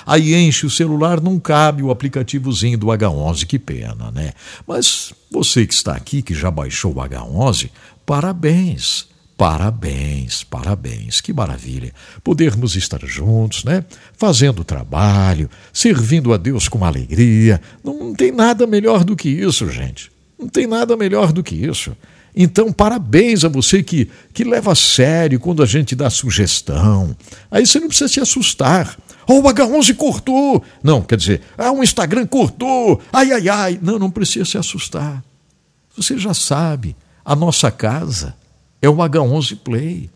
Aí enche o celular, não cabe o aplicativozinho do H11, que pena, né? Mas você que está aqui, que já baixou o H11, parabéns. Parabéns, que maravilha podermos estar juntos, né? Fazendo trabalho, servindo a Deus com alegria. Não tem nada melhor do que isso, gente. Então, parabéns a você que leva a sério quando a gente dá sugestão. Aí você não precisa se assustar. O H11 cortou. Não, quer dizer, o Instagram cortou. Ai. Não precisa se assustar. Você já sabe, a nossa casa é o H11 Play.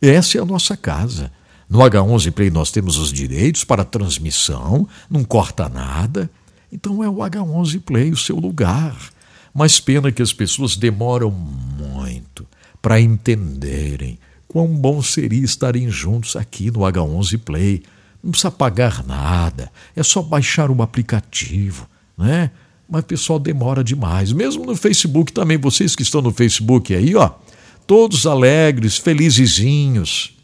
Essa é a nossa casa. No H11 Play nós temos os direitos para transmissão, não corta nada. Então é o H11 Play o seu lugar. Mas pena que as pessoas demoram muito para entenderem quão bom seria estarem juntos aqui no H11 Play. Não precisa pagar nada, é só baixar o aplicativo, né? Mas o pessoal demora demais. Mesmo no Facebook também, vocês que estão no Facebook aí, ó, todos alegres, felizinhos.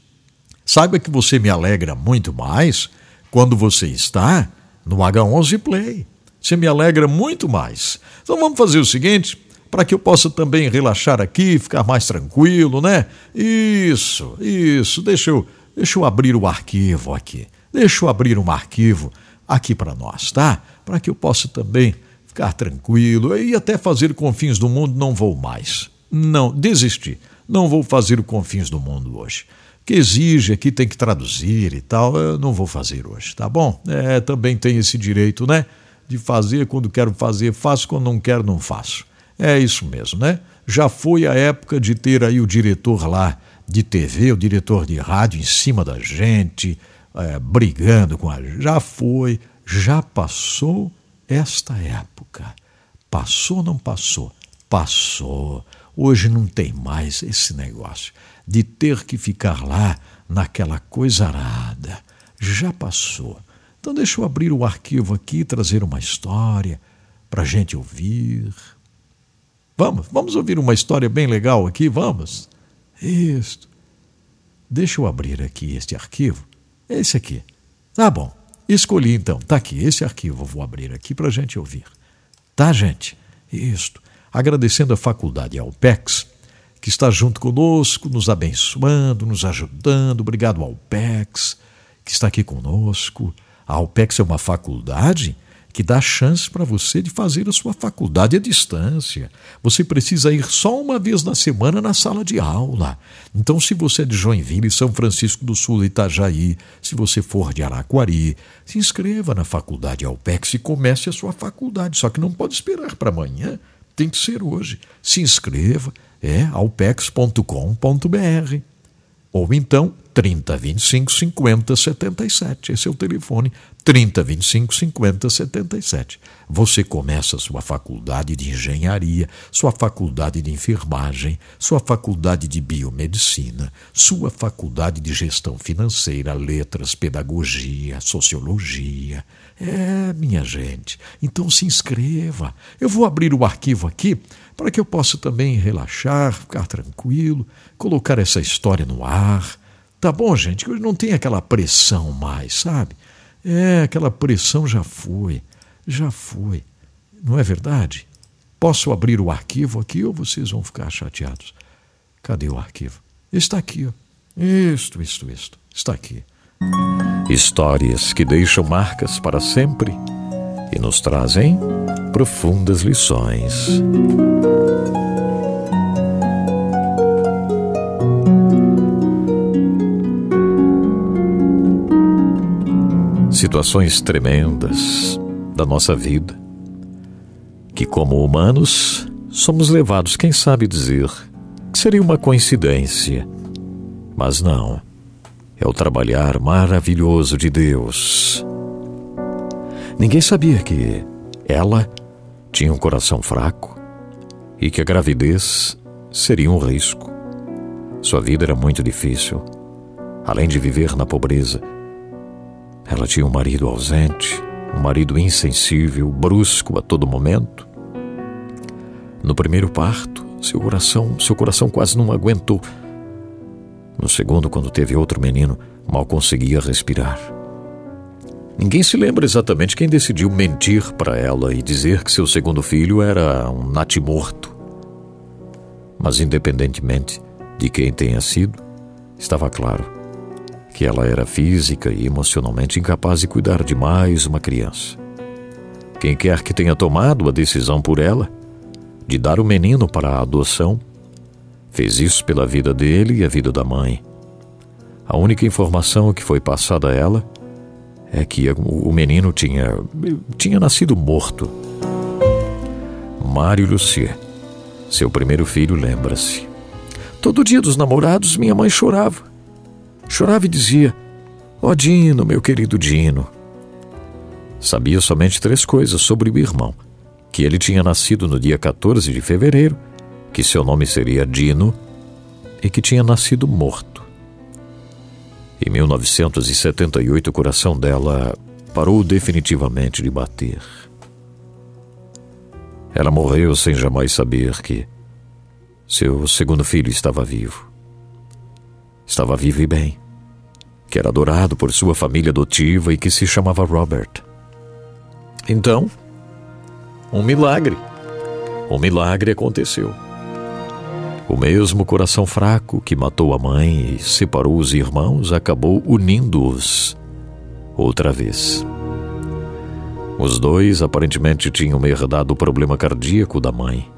Saiba que você me alegra muito mais quando você está no H11 Play. Você me alegra muito mais. Então vamos fazer o seguinte, para que eu possa também relaxar aqui, ficar mais tranquilo, né? Isso. Deixa eu abrir o arquivo aqui. Deixa eu abrir um arquivo aqui para nós, tá? Para que eu possa também ficar tranquilo e até fazer Confins do Mundo não vou mais. Não, desisti. Não vou fazer o Confins do Mundo hoje. Que exige aqui, tem que traduzir e tal. Eu não vou fazer hoje, tá bom? Também tem esse direito, né? De fazer quando quero fazer, faço. Quando não quero, não faço. É isso mesmo, né? Já foi a época de ter aí o diretor lá de TV, o diretor de rádio em cima da gente, brigando com a gente. Já passou esta época. Passou, não passou? Passou. Hoje não tem mais esse negócio de ter que ficar lá naquela coisa arada. Já passou. Então deixa eu abrir o arquivo aqui e trazer uma história para a gente ouvir. Vamos ouvir uma história bem legal aqui, vamos? Isso. Deixa eu abrir aqui este arquivo. Esse aqui. Tá bom. Escolhi então. Tá aqui, esse arquivo eu vou abrir aqui para a gente ouvir. Tá, gente? Isso. Agradecendo a Faculdade AWK, que está junto conosco, nos abençoando, nos ajudando. Obrigado ao AWK, que está aqui conosco. A AWK é uma faculdade que dá chance para você de fazer a sua faculdade à distância. Você precisa ir só uma vez na semana na sala de aula. Então, se você é de Joinville, São Francisco do Sul, Itajaí, se você for de Araquari, se inscreva na Faculdade AWK e comece a sua faculdade. Só que não pode esperar para amanhã. Tem que ser hoje. Se inscreva, awpex.com.br ou então 3025 5077. Esse é o telefone, 3025 5077. Você começa a sua faculdade de engenharia, sua faculdade de enfermagem, sua faculdade de biomedicina, sua faculdade de gestão financeira, letras, pedagogia, sociologia. Minha gente, então se inscreva. Eu vou abrir o arquivo aqui para que eu possa também relaxar, ficar tranquilo, colocar essa história no ar. Tá bom, gente? Hoje não tem aquela pressão mais, sabe? Aquela pressão já foi. Não é verdade? Posso abrir o arquivo aqui ou vocês vão ficar chateados? Cadê o arquivo? Está aqui, ó. Isto. Está aqui. Histórias que deixam marcas para sempre e nos trazem profundas lições. Situações tremendas da nossa vida, que como humanos somos levados, quem sabe dizer, que seria uma coincidência, mas não, é o trabalhar maravilhoso de Deus. Ninguém sabia que ela tinha um coração fraco e que a gravidez seria um risco. Sua vida era muito difícil, além de viver na pobreza. Ela tinha um marido ausente, um marido insensível, brusco a todo momento. No primeiro parto, seu coração quase não aguentou. No segundo, quando teve outro menino, mal conseguia respirar. Ninguém se lembra exatamente quem decidiu mentir para ela e dizer que seu segundo filho era um natimorto. Mas, independentemente de quem tenha sido, estava claro que ela era física e emocionalmente incapaz de cuidar de mais uma criança. Quem quer que tenha tomado a decisão por ela de dar o menino para a adoção, fez isso pela vida dele e a vida da mãe. A única informação que foi passada a ela é que o menino tinha nascido morto. Mário Lucier, seu primeiro filho, lembra-se. Todo dia dos namorados, minha mãe chorava. Chorava e dizia: "Ó Dino, meu querido Dino." Sabia somente 3 coisas sobre o irmão: que ele tinha nascido no dia 14 de fevereiro, que seu nome seria Dino e que tinha nascido morto. Em 1978, o coração dela parou definitivamente de bater. Ela morreu sem jamais saber que seu segundo filho estava vivo. Estava vivo e bem, que era adorado por sua família adotiva e que se chamava Robert. Então, um milagre aconteceu. O mesmo coração fraco que matou a mãe e separou os irmãos acabou unindo-os outra vez. Os 2 aparentemente tinham herdado o problema cardíaco da mãe,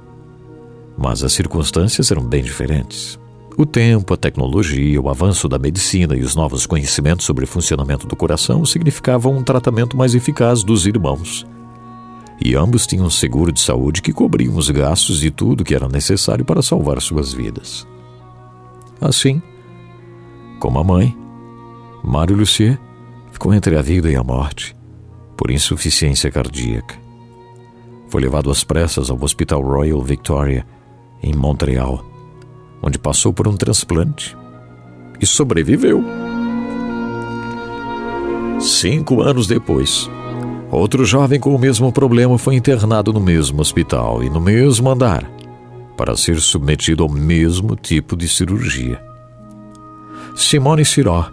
mas as circunstâncias eram bem diferentes. O tempo, a tecnologia, o avanço da medicina e os novos conhecimentos sobre o funcionamento do coração significavam um tratamento mais eficaz dos irmãos. E ambos tinham um seguro de saúde que cobria os gastos e tudo que era necessário para salvar suas vidas. Assim, como a mãe, Mário Lucier ficou entre a vida e a morte por insuficiência cardíaca. Foi levado às pressas ao Hospital Royal Victoria, em Montreal, onde passou por um transplante e sobreviveu. 5 anos depois, outro jovem com o mesmo problema foi internado no mesmo hospital e no mesmo andar para ser submetido ao mesmo tipo de cirurgia. Simone Siró,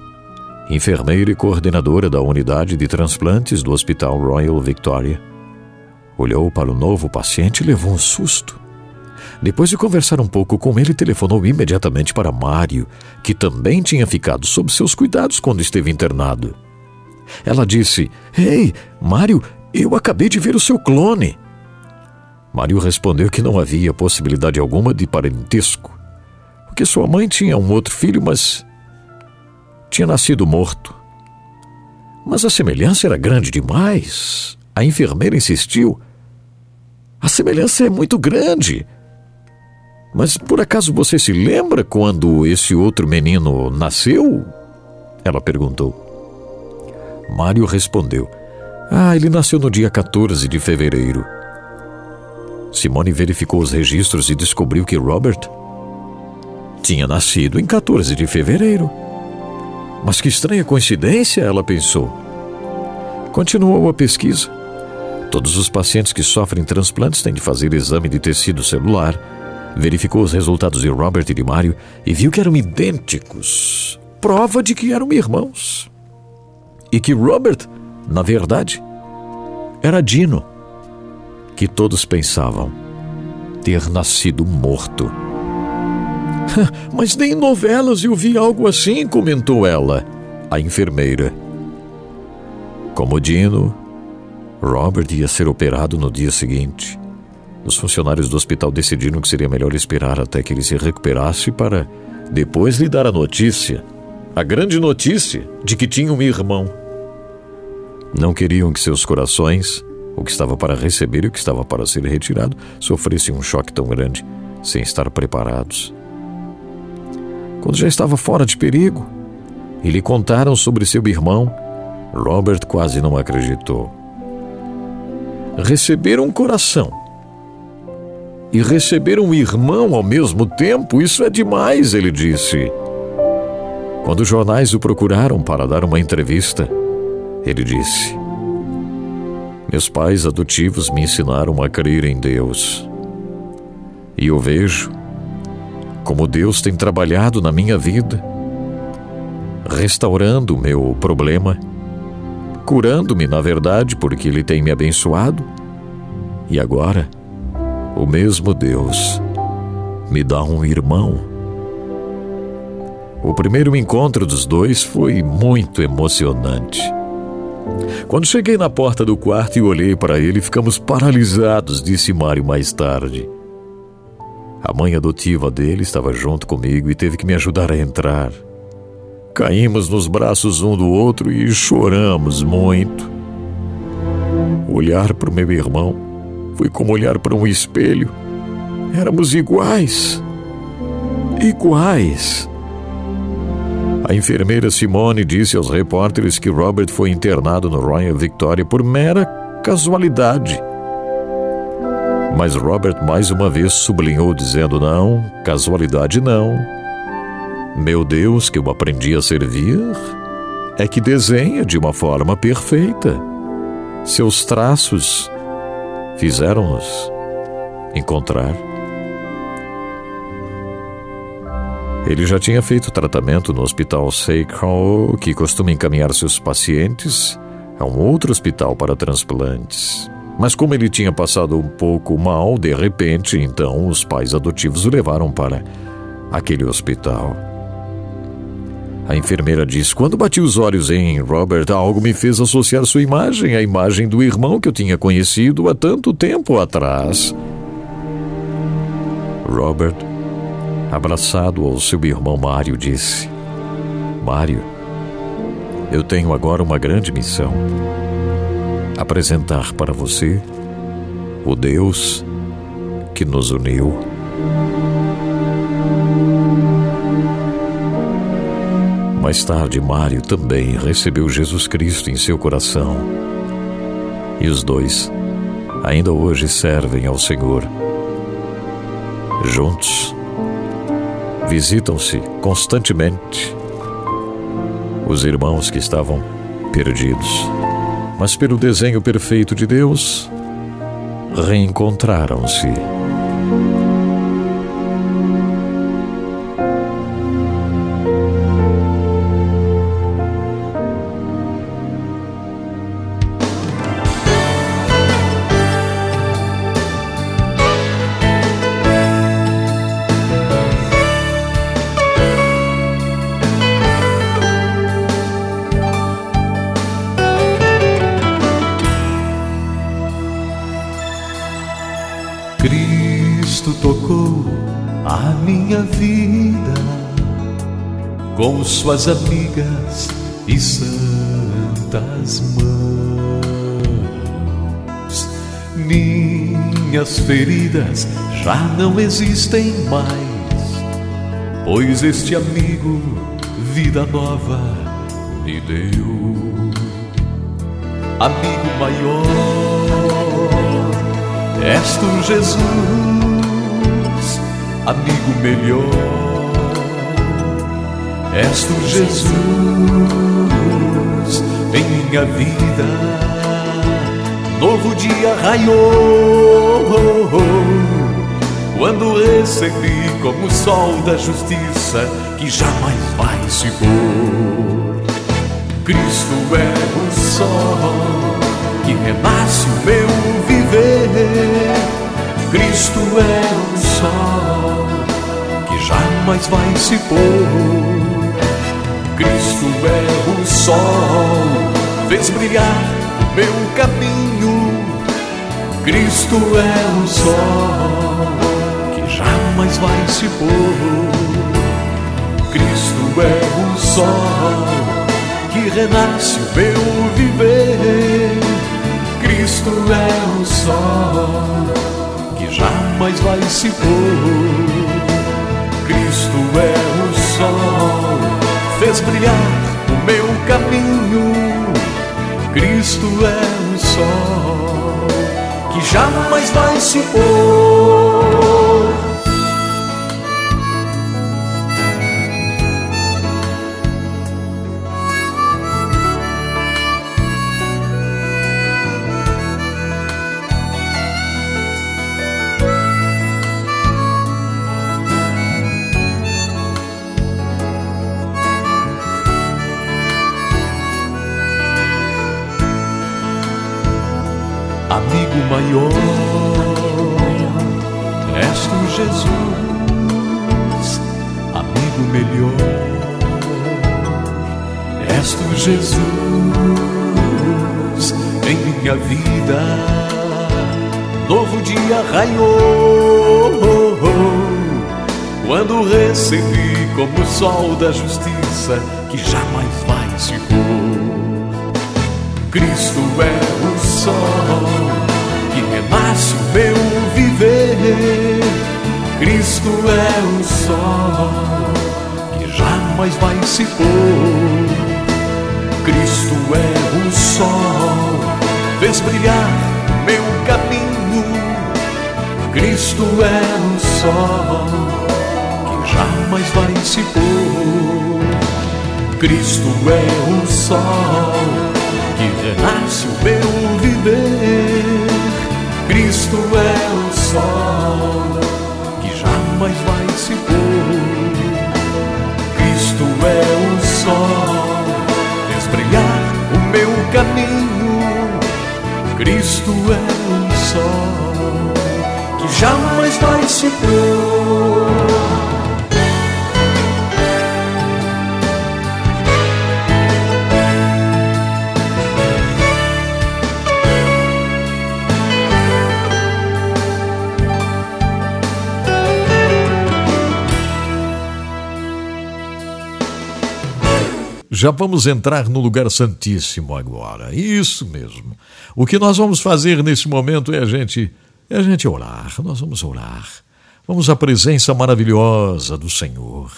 enfermeira e coordenadora da unidade de transplantes do Hospital Royal Victoria, olhou para o novo paciente e levou um susto. Depois de conversar um pouco com ele, telefonou imediatamente para Mário, que também tinha ficado sob seus cuidados quando esteve internado. Ela disse: "Ei, Mário, eu acabei de ver o seu clone." Mário respondeu que não havia possibilidade alguma de parentesco, porque sua mãe tinha um outro filho, mas tinha nascido morto. Mas a semelhança era grande demais. A enfermeira insistiu: "A semelhança é muito grande. Mas por acaso você se lembra quando esse outro menino nasceu?" Ela perguntou. Mário respondeu: Ele nasceu no dia 14 de fevereiro. Simone verificou os registros e descobriu que Robert tinha nascido em 14 de fevereiro. Mas que estranha coincidência, ela pensou. Continuou a pesquisa. Todos os pacientes que sofrem transplantes têm de fazer exame de tecido celular. Verificou os resultados de Robert e de Mário e viu que eram idênticos. Prova de que eram irmãos. E que Robert, na verdade, era Dino, que todos pensavam ter nascido morto. "Mas nem em novelas eu vi algo assim", comentou ela, a enfermeira. Como Dino, Robert ia ser operado no dia seguinte. Os funcionários do hospital decidiram que seria melhor esperar até que ele se recuperasse para depois lhe dar a notícia, a grande notícia, de que tinha um irmão. Não queriam que seus corações, o que estava para receber e o que estava para ser retirado, sofressem um choque tão grande, sem estar preparados. Quando já estava fora de perigo e lhe contaram sobre seu irmão, Robert quase não acreditou. Receber um coração e receber um irmão ao mesmo tempo, isso é demais, ele disse. Quando os jornais o procuraram para dar uma entrevista, ele disse: Meus pais adotivos me ensinaram a crer em Deus. E eu vejo como Deus tem trabalhado na minha vida, restaurando o meu problema, curando-me, na verdade, porque Ele tem me abençoado. E agora, o mesmo Deus me dá um irmão. O primeiro encontro dos dois foi muito emocionante. Quando cheguei na porta do quarto e olhei para ele, ficamos paralisados, disse Mário mais tarde. A mãe adotiva dele estava junto comigo e teve que me ajudar a entrar. Caímos nos braços um do outro e choramos muito. Olhar para o meu irmão foi como olhar para um espelho. Éramos iguais. Iguais. A enfermeira Simone disse aos repórteres que Robert foi internado no Royal Victoria por mera casualidade. Mas Robert mais uma vez sublinhou dizendo: não, casualidade não. Meu Deus, que eu aprendi a servir, é que desenha de uma forma perfeita. Seus traços fizeram-nos encontrar. Ele já tinha feito tratamento no hospital Seiko, que costuma encaminhar seus pacientes a um outro hospital para transplantes. Mas como ele tinha passado um pouco mal, de repente, então, os pais adotivos o levaram para aquele hospital. A enfermeira diz: quando bati os olhos em Robert, algo me fez associar sua imagem à imagem do irmão que eu tinha conhecido há tanto tempo atrás. Robert, abraçado ao seu irmão Mário, disse: Mário, eu tenho agora uma grande missão. Apresentar para você o Deus que nos uniu. Mais tarde, Mário também recebeu Jesus Cristo em seu coração. E os dois ainda hoje servem ao Senhor. Juntos, visitam-se constantemente os irmãos que estavam perdidos. Mas pelo desenho perfeito de Deus, reencontraram-se. Com suas amigas e santas mãos, minhas feridas já não existem mais, pois este amigo, vida nova, me deu. Amigo maior, és tu Jesus, amigo melhor, és tu Jesus, em minha vida, novo dia raiou, quando recebi como sol da justiça que jamais vai se pôr. Cristo é o sol que renasce o meu viver, Cristo é o sol que jamais vai se pôr. Cristo é o sol, fez brilhar o meu caminho. Cristo é o sol, que jamais vai se pôr. Cristo é o sol, que renasce o meu viver. Cristo é o sol, que jamais vai se pôr. Cristo é o sol, fez brilhar o meu caminho. Cristo é o sol que jamais vai se pôr. o maior, és tu, Jesus, amigo melhor, és tu, Jesus, em minha vida, novo dia raiou, quando recebi como o sol da justiça que jamais vai se pôr. Cristo é o sol que renasce o meu viver. Cristo é o sol que jamais vai se pôr. Cristo é o sol, fez brilhar meu caminho. Cristo é o sol que jamais vai se pôr. Cristo é o sol que renasce o meu viver. Cristo é o sol que jamais vai se pôr. Cristo é o sol, fez brilhar o meu caminho. Cristo é o sol que jamais vai se pôr. Já vamos entrar no lugar santíssimo agora. Isso mesmo. O que nós vamos fazer nesse momento é a gente orar. Nós vamos orar. Vamos à presença maravilhosa do Senhor.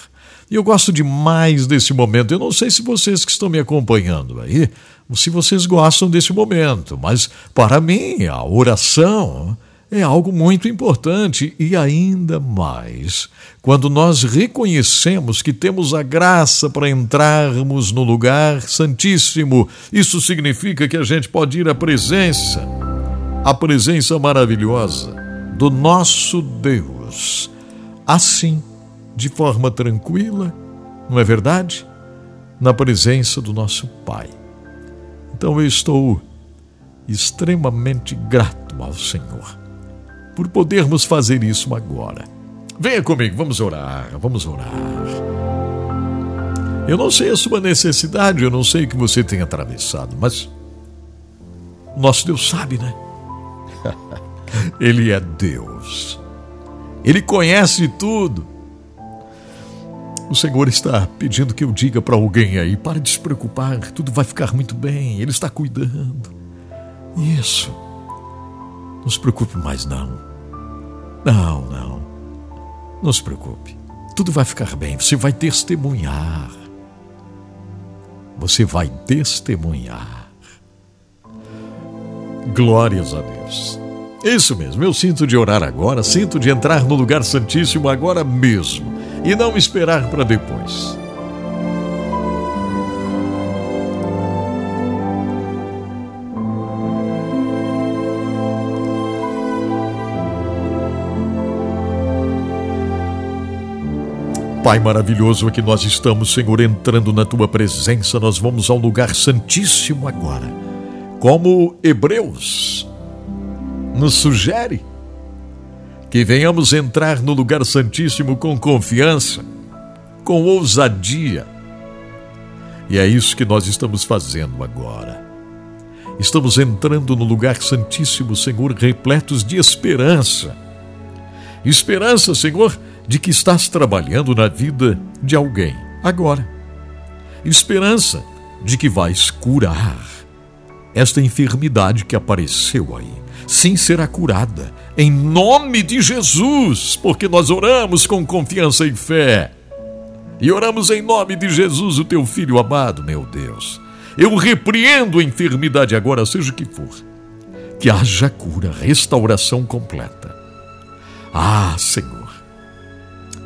E eu gosto demais desse momento. Eu não sei se vocês que estão me acompanhando aí, se vocês gostam desse momento, mas para mim a oração é algo muito importante, e ainda mais quando nós reconhecemos que temos a graça para entrarmos no lugar santíssimo. Isso significa que a gente pode ir à presença maravilhosa do nosso Deus, assim, de forma tranquila, não é verdade? Na presença do nosso Pai. Então eu estou extremamente grato ao Senhor por podermos fazer isso agora. Venha comigo, vamos orar, vamos orar. Eu não sei a sua necessidade, eu não sei o que você tem atravessado, mas nosso Deus sabe, né? Ele é Deus. Ele conhece tudo. O Senhor está pedindo que eu diga para alguém aí: para de se preocupar, tudo vai ficar muito bem, Ele está cuidando. Isso. Não se preocupe mais, não. Não. Não se preocupe. Tudo vai ficar bem. Você vai testemunhar. Você vai testemunhar. Glórias a Deus. Isso mesmo. Eu sinto de orar agora. Sinto de entrar no lugar santíssimo agora mesmo. E não esperar para depois. Pai maravilhoso, aqui nós estamos, Senhor, entrando na Tua presença. Nós vamos ao lugar santíssimo agora, como Hebreus nos sugere, que venhamos entrar no lugar santíssimo com confiança, com ousadia. E é isso que nós estamos fazendo agora. Estamos entrando no lugar santíssimo, Senhor, repletos de esperança. Esperança, Senhor, de que estás trabalhando na vida de alguém agora. Esperança de que vais curar esta enfermidade que apareceu aí. Sim, será curada em nome de Jesus, porque nós oramos com confiança e fé. E oramos em nome de Jesus, o teu filho amado, meu Deus. Eu repreendo a enfermidade agora, seja o que for. Que haja cura, restauração completa. Ah, Senhor,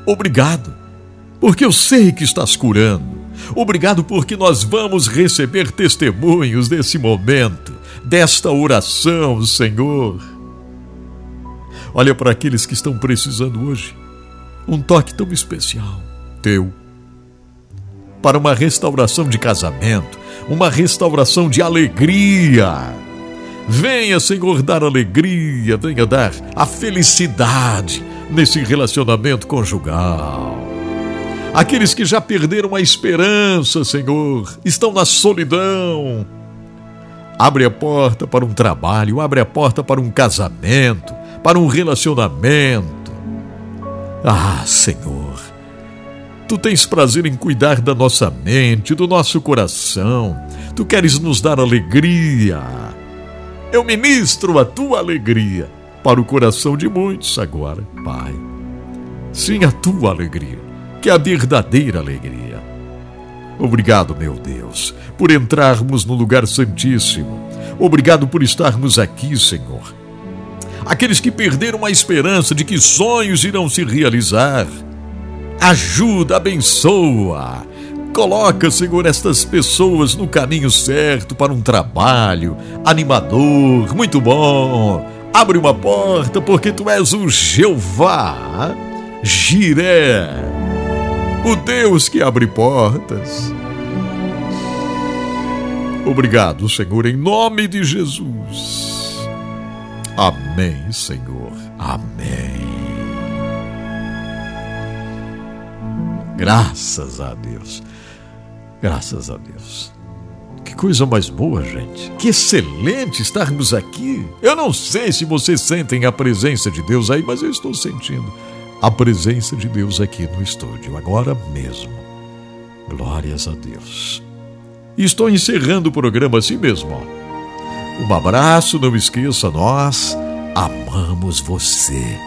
obrigado, porque eu sei que estás curando. Obrigado porque nós vamos receber testemunhos desse momento, desta oração, Senhor. Olha para aqueles que estão precisando hoje um toque tão especial, teu, para uma restauração de casamento, uma restauração de alegria, Venha, Senhor, dar alegria, venha dar a felicidade nesse relacionamento conjugal. Aqueles que já perderam a esperança, Senhor, estão na solidão. Abre a porta para um trabalho, abre a porta para um casamento, para um relacionamento. Ah, Senhor, Tu tens prazer em cuidar da nossa mente, do nosso coração. Tu queres nos dar alegria. Eu ministro a Tua alegria para o coração de muitos agora, Pai. Sim, a Tua alegria, que é a verdadeira alegria. Obrigado, meu Deus, por entrarmos no lugar santíssimo. Obrigado por estarmos aqui, Senhor. Aqueles que perderam a esperança de que sonhos irão se realizar, ajuda, abençoa. Coloca, Senhor, estas pessoas no caminho certo para um trabalho animador, muito bom. Abre uma porta, porque Tu és o Jeová Jiré, o Deus que abre portas. Obrigado, Senhor, em nome de Jesus. Amém, Senhor. Amém. Graças a Deus. Graças a Deus. Que coisa mais boa, gente. Que excelente estarmos aqui. Eu não sei se vocês sentem a presença de Deus aí, mas eu estou sentindo a presença de Deus aqui no estúdio, agora mesmo. Glórias a Deus. E estou encerrando o programa assim mesmo, ó. Um abraço, não esqueça, nós amamos você.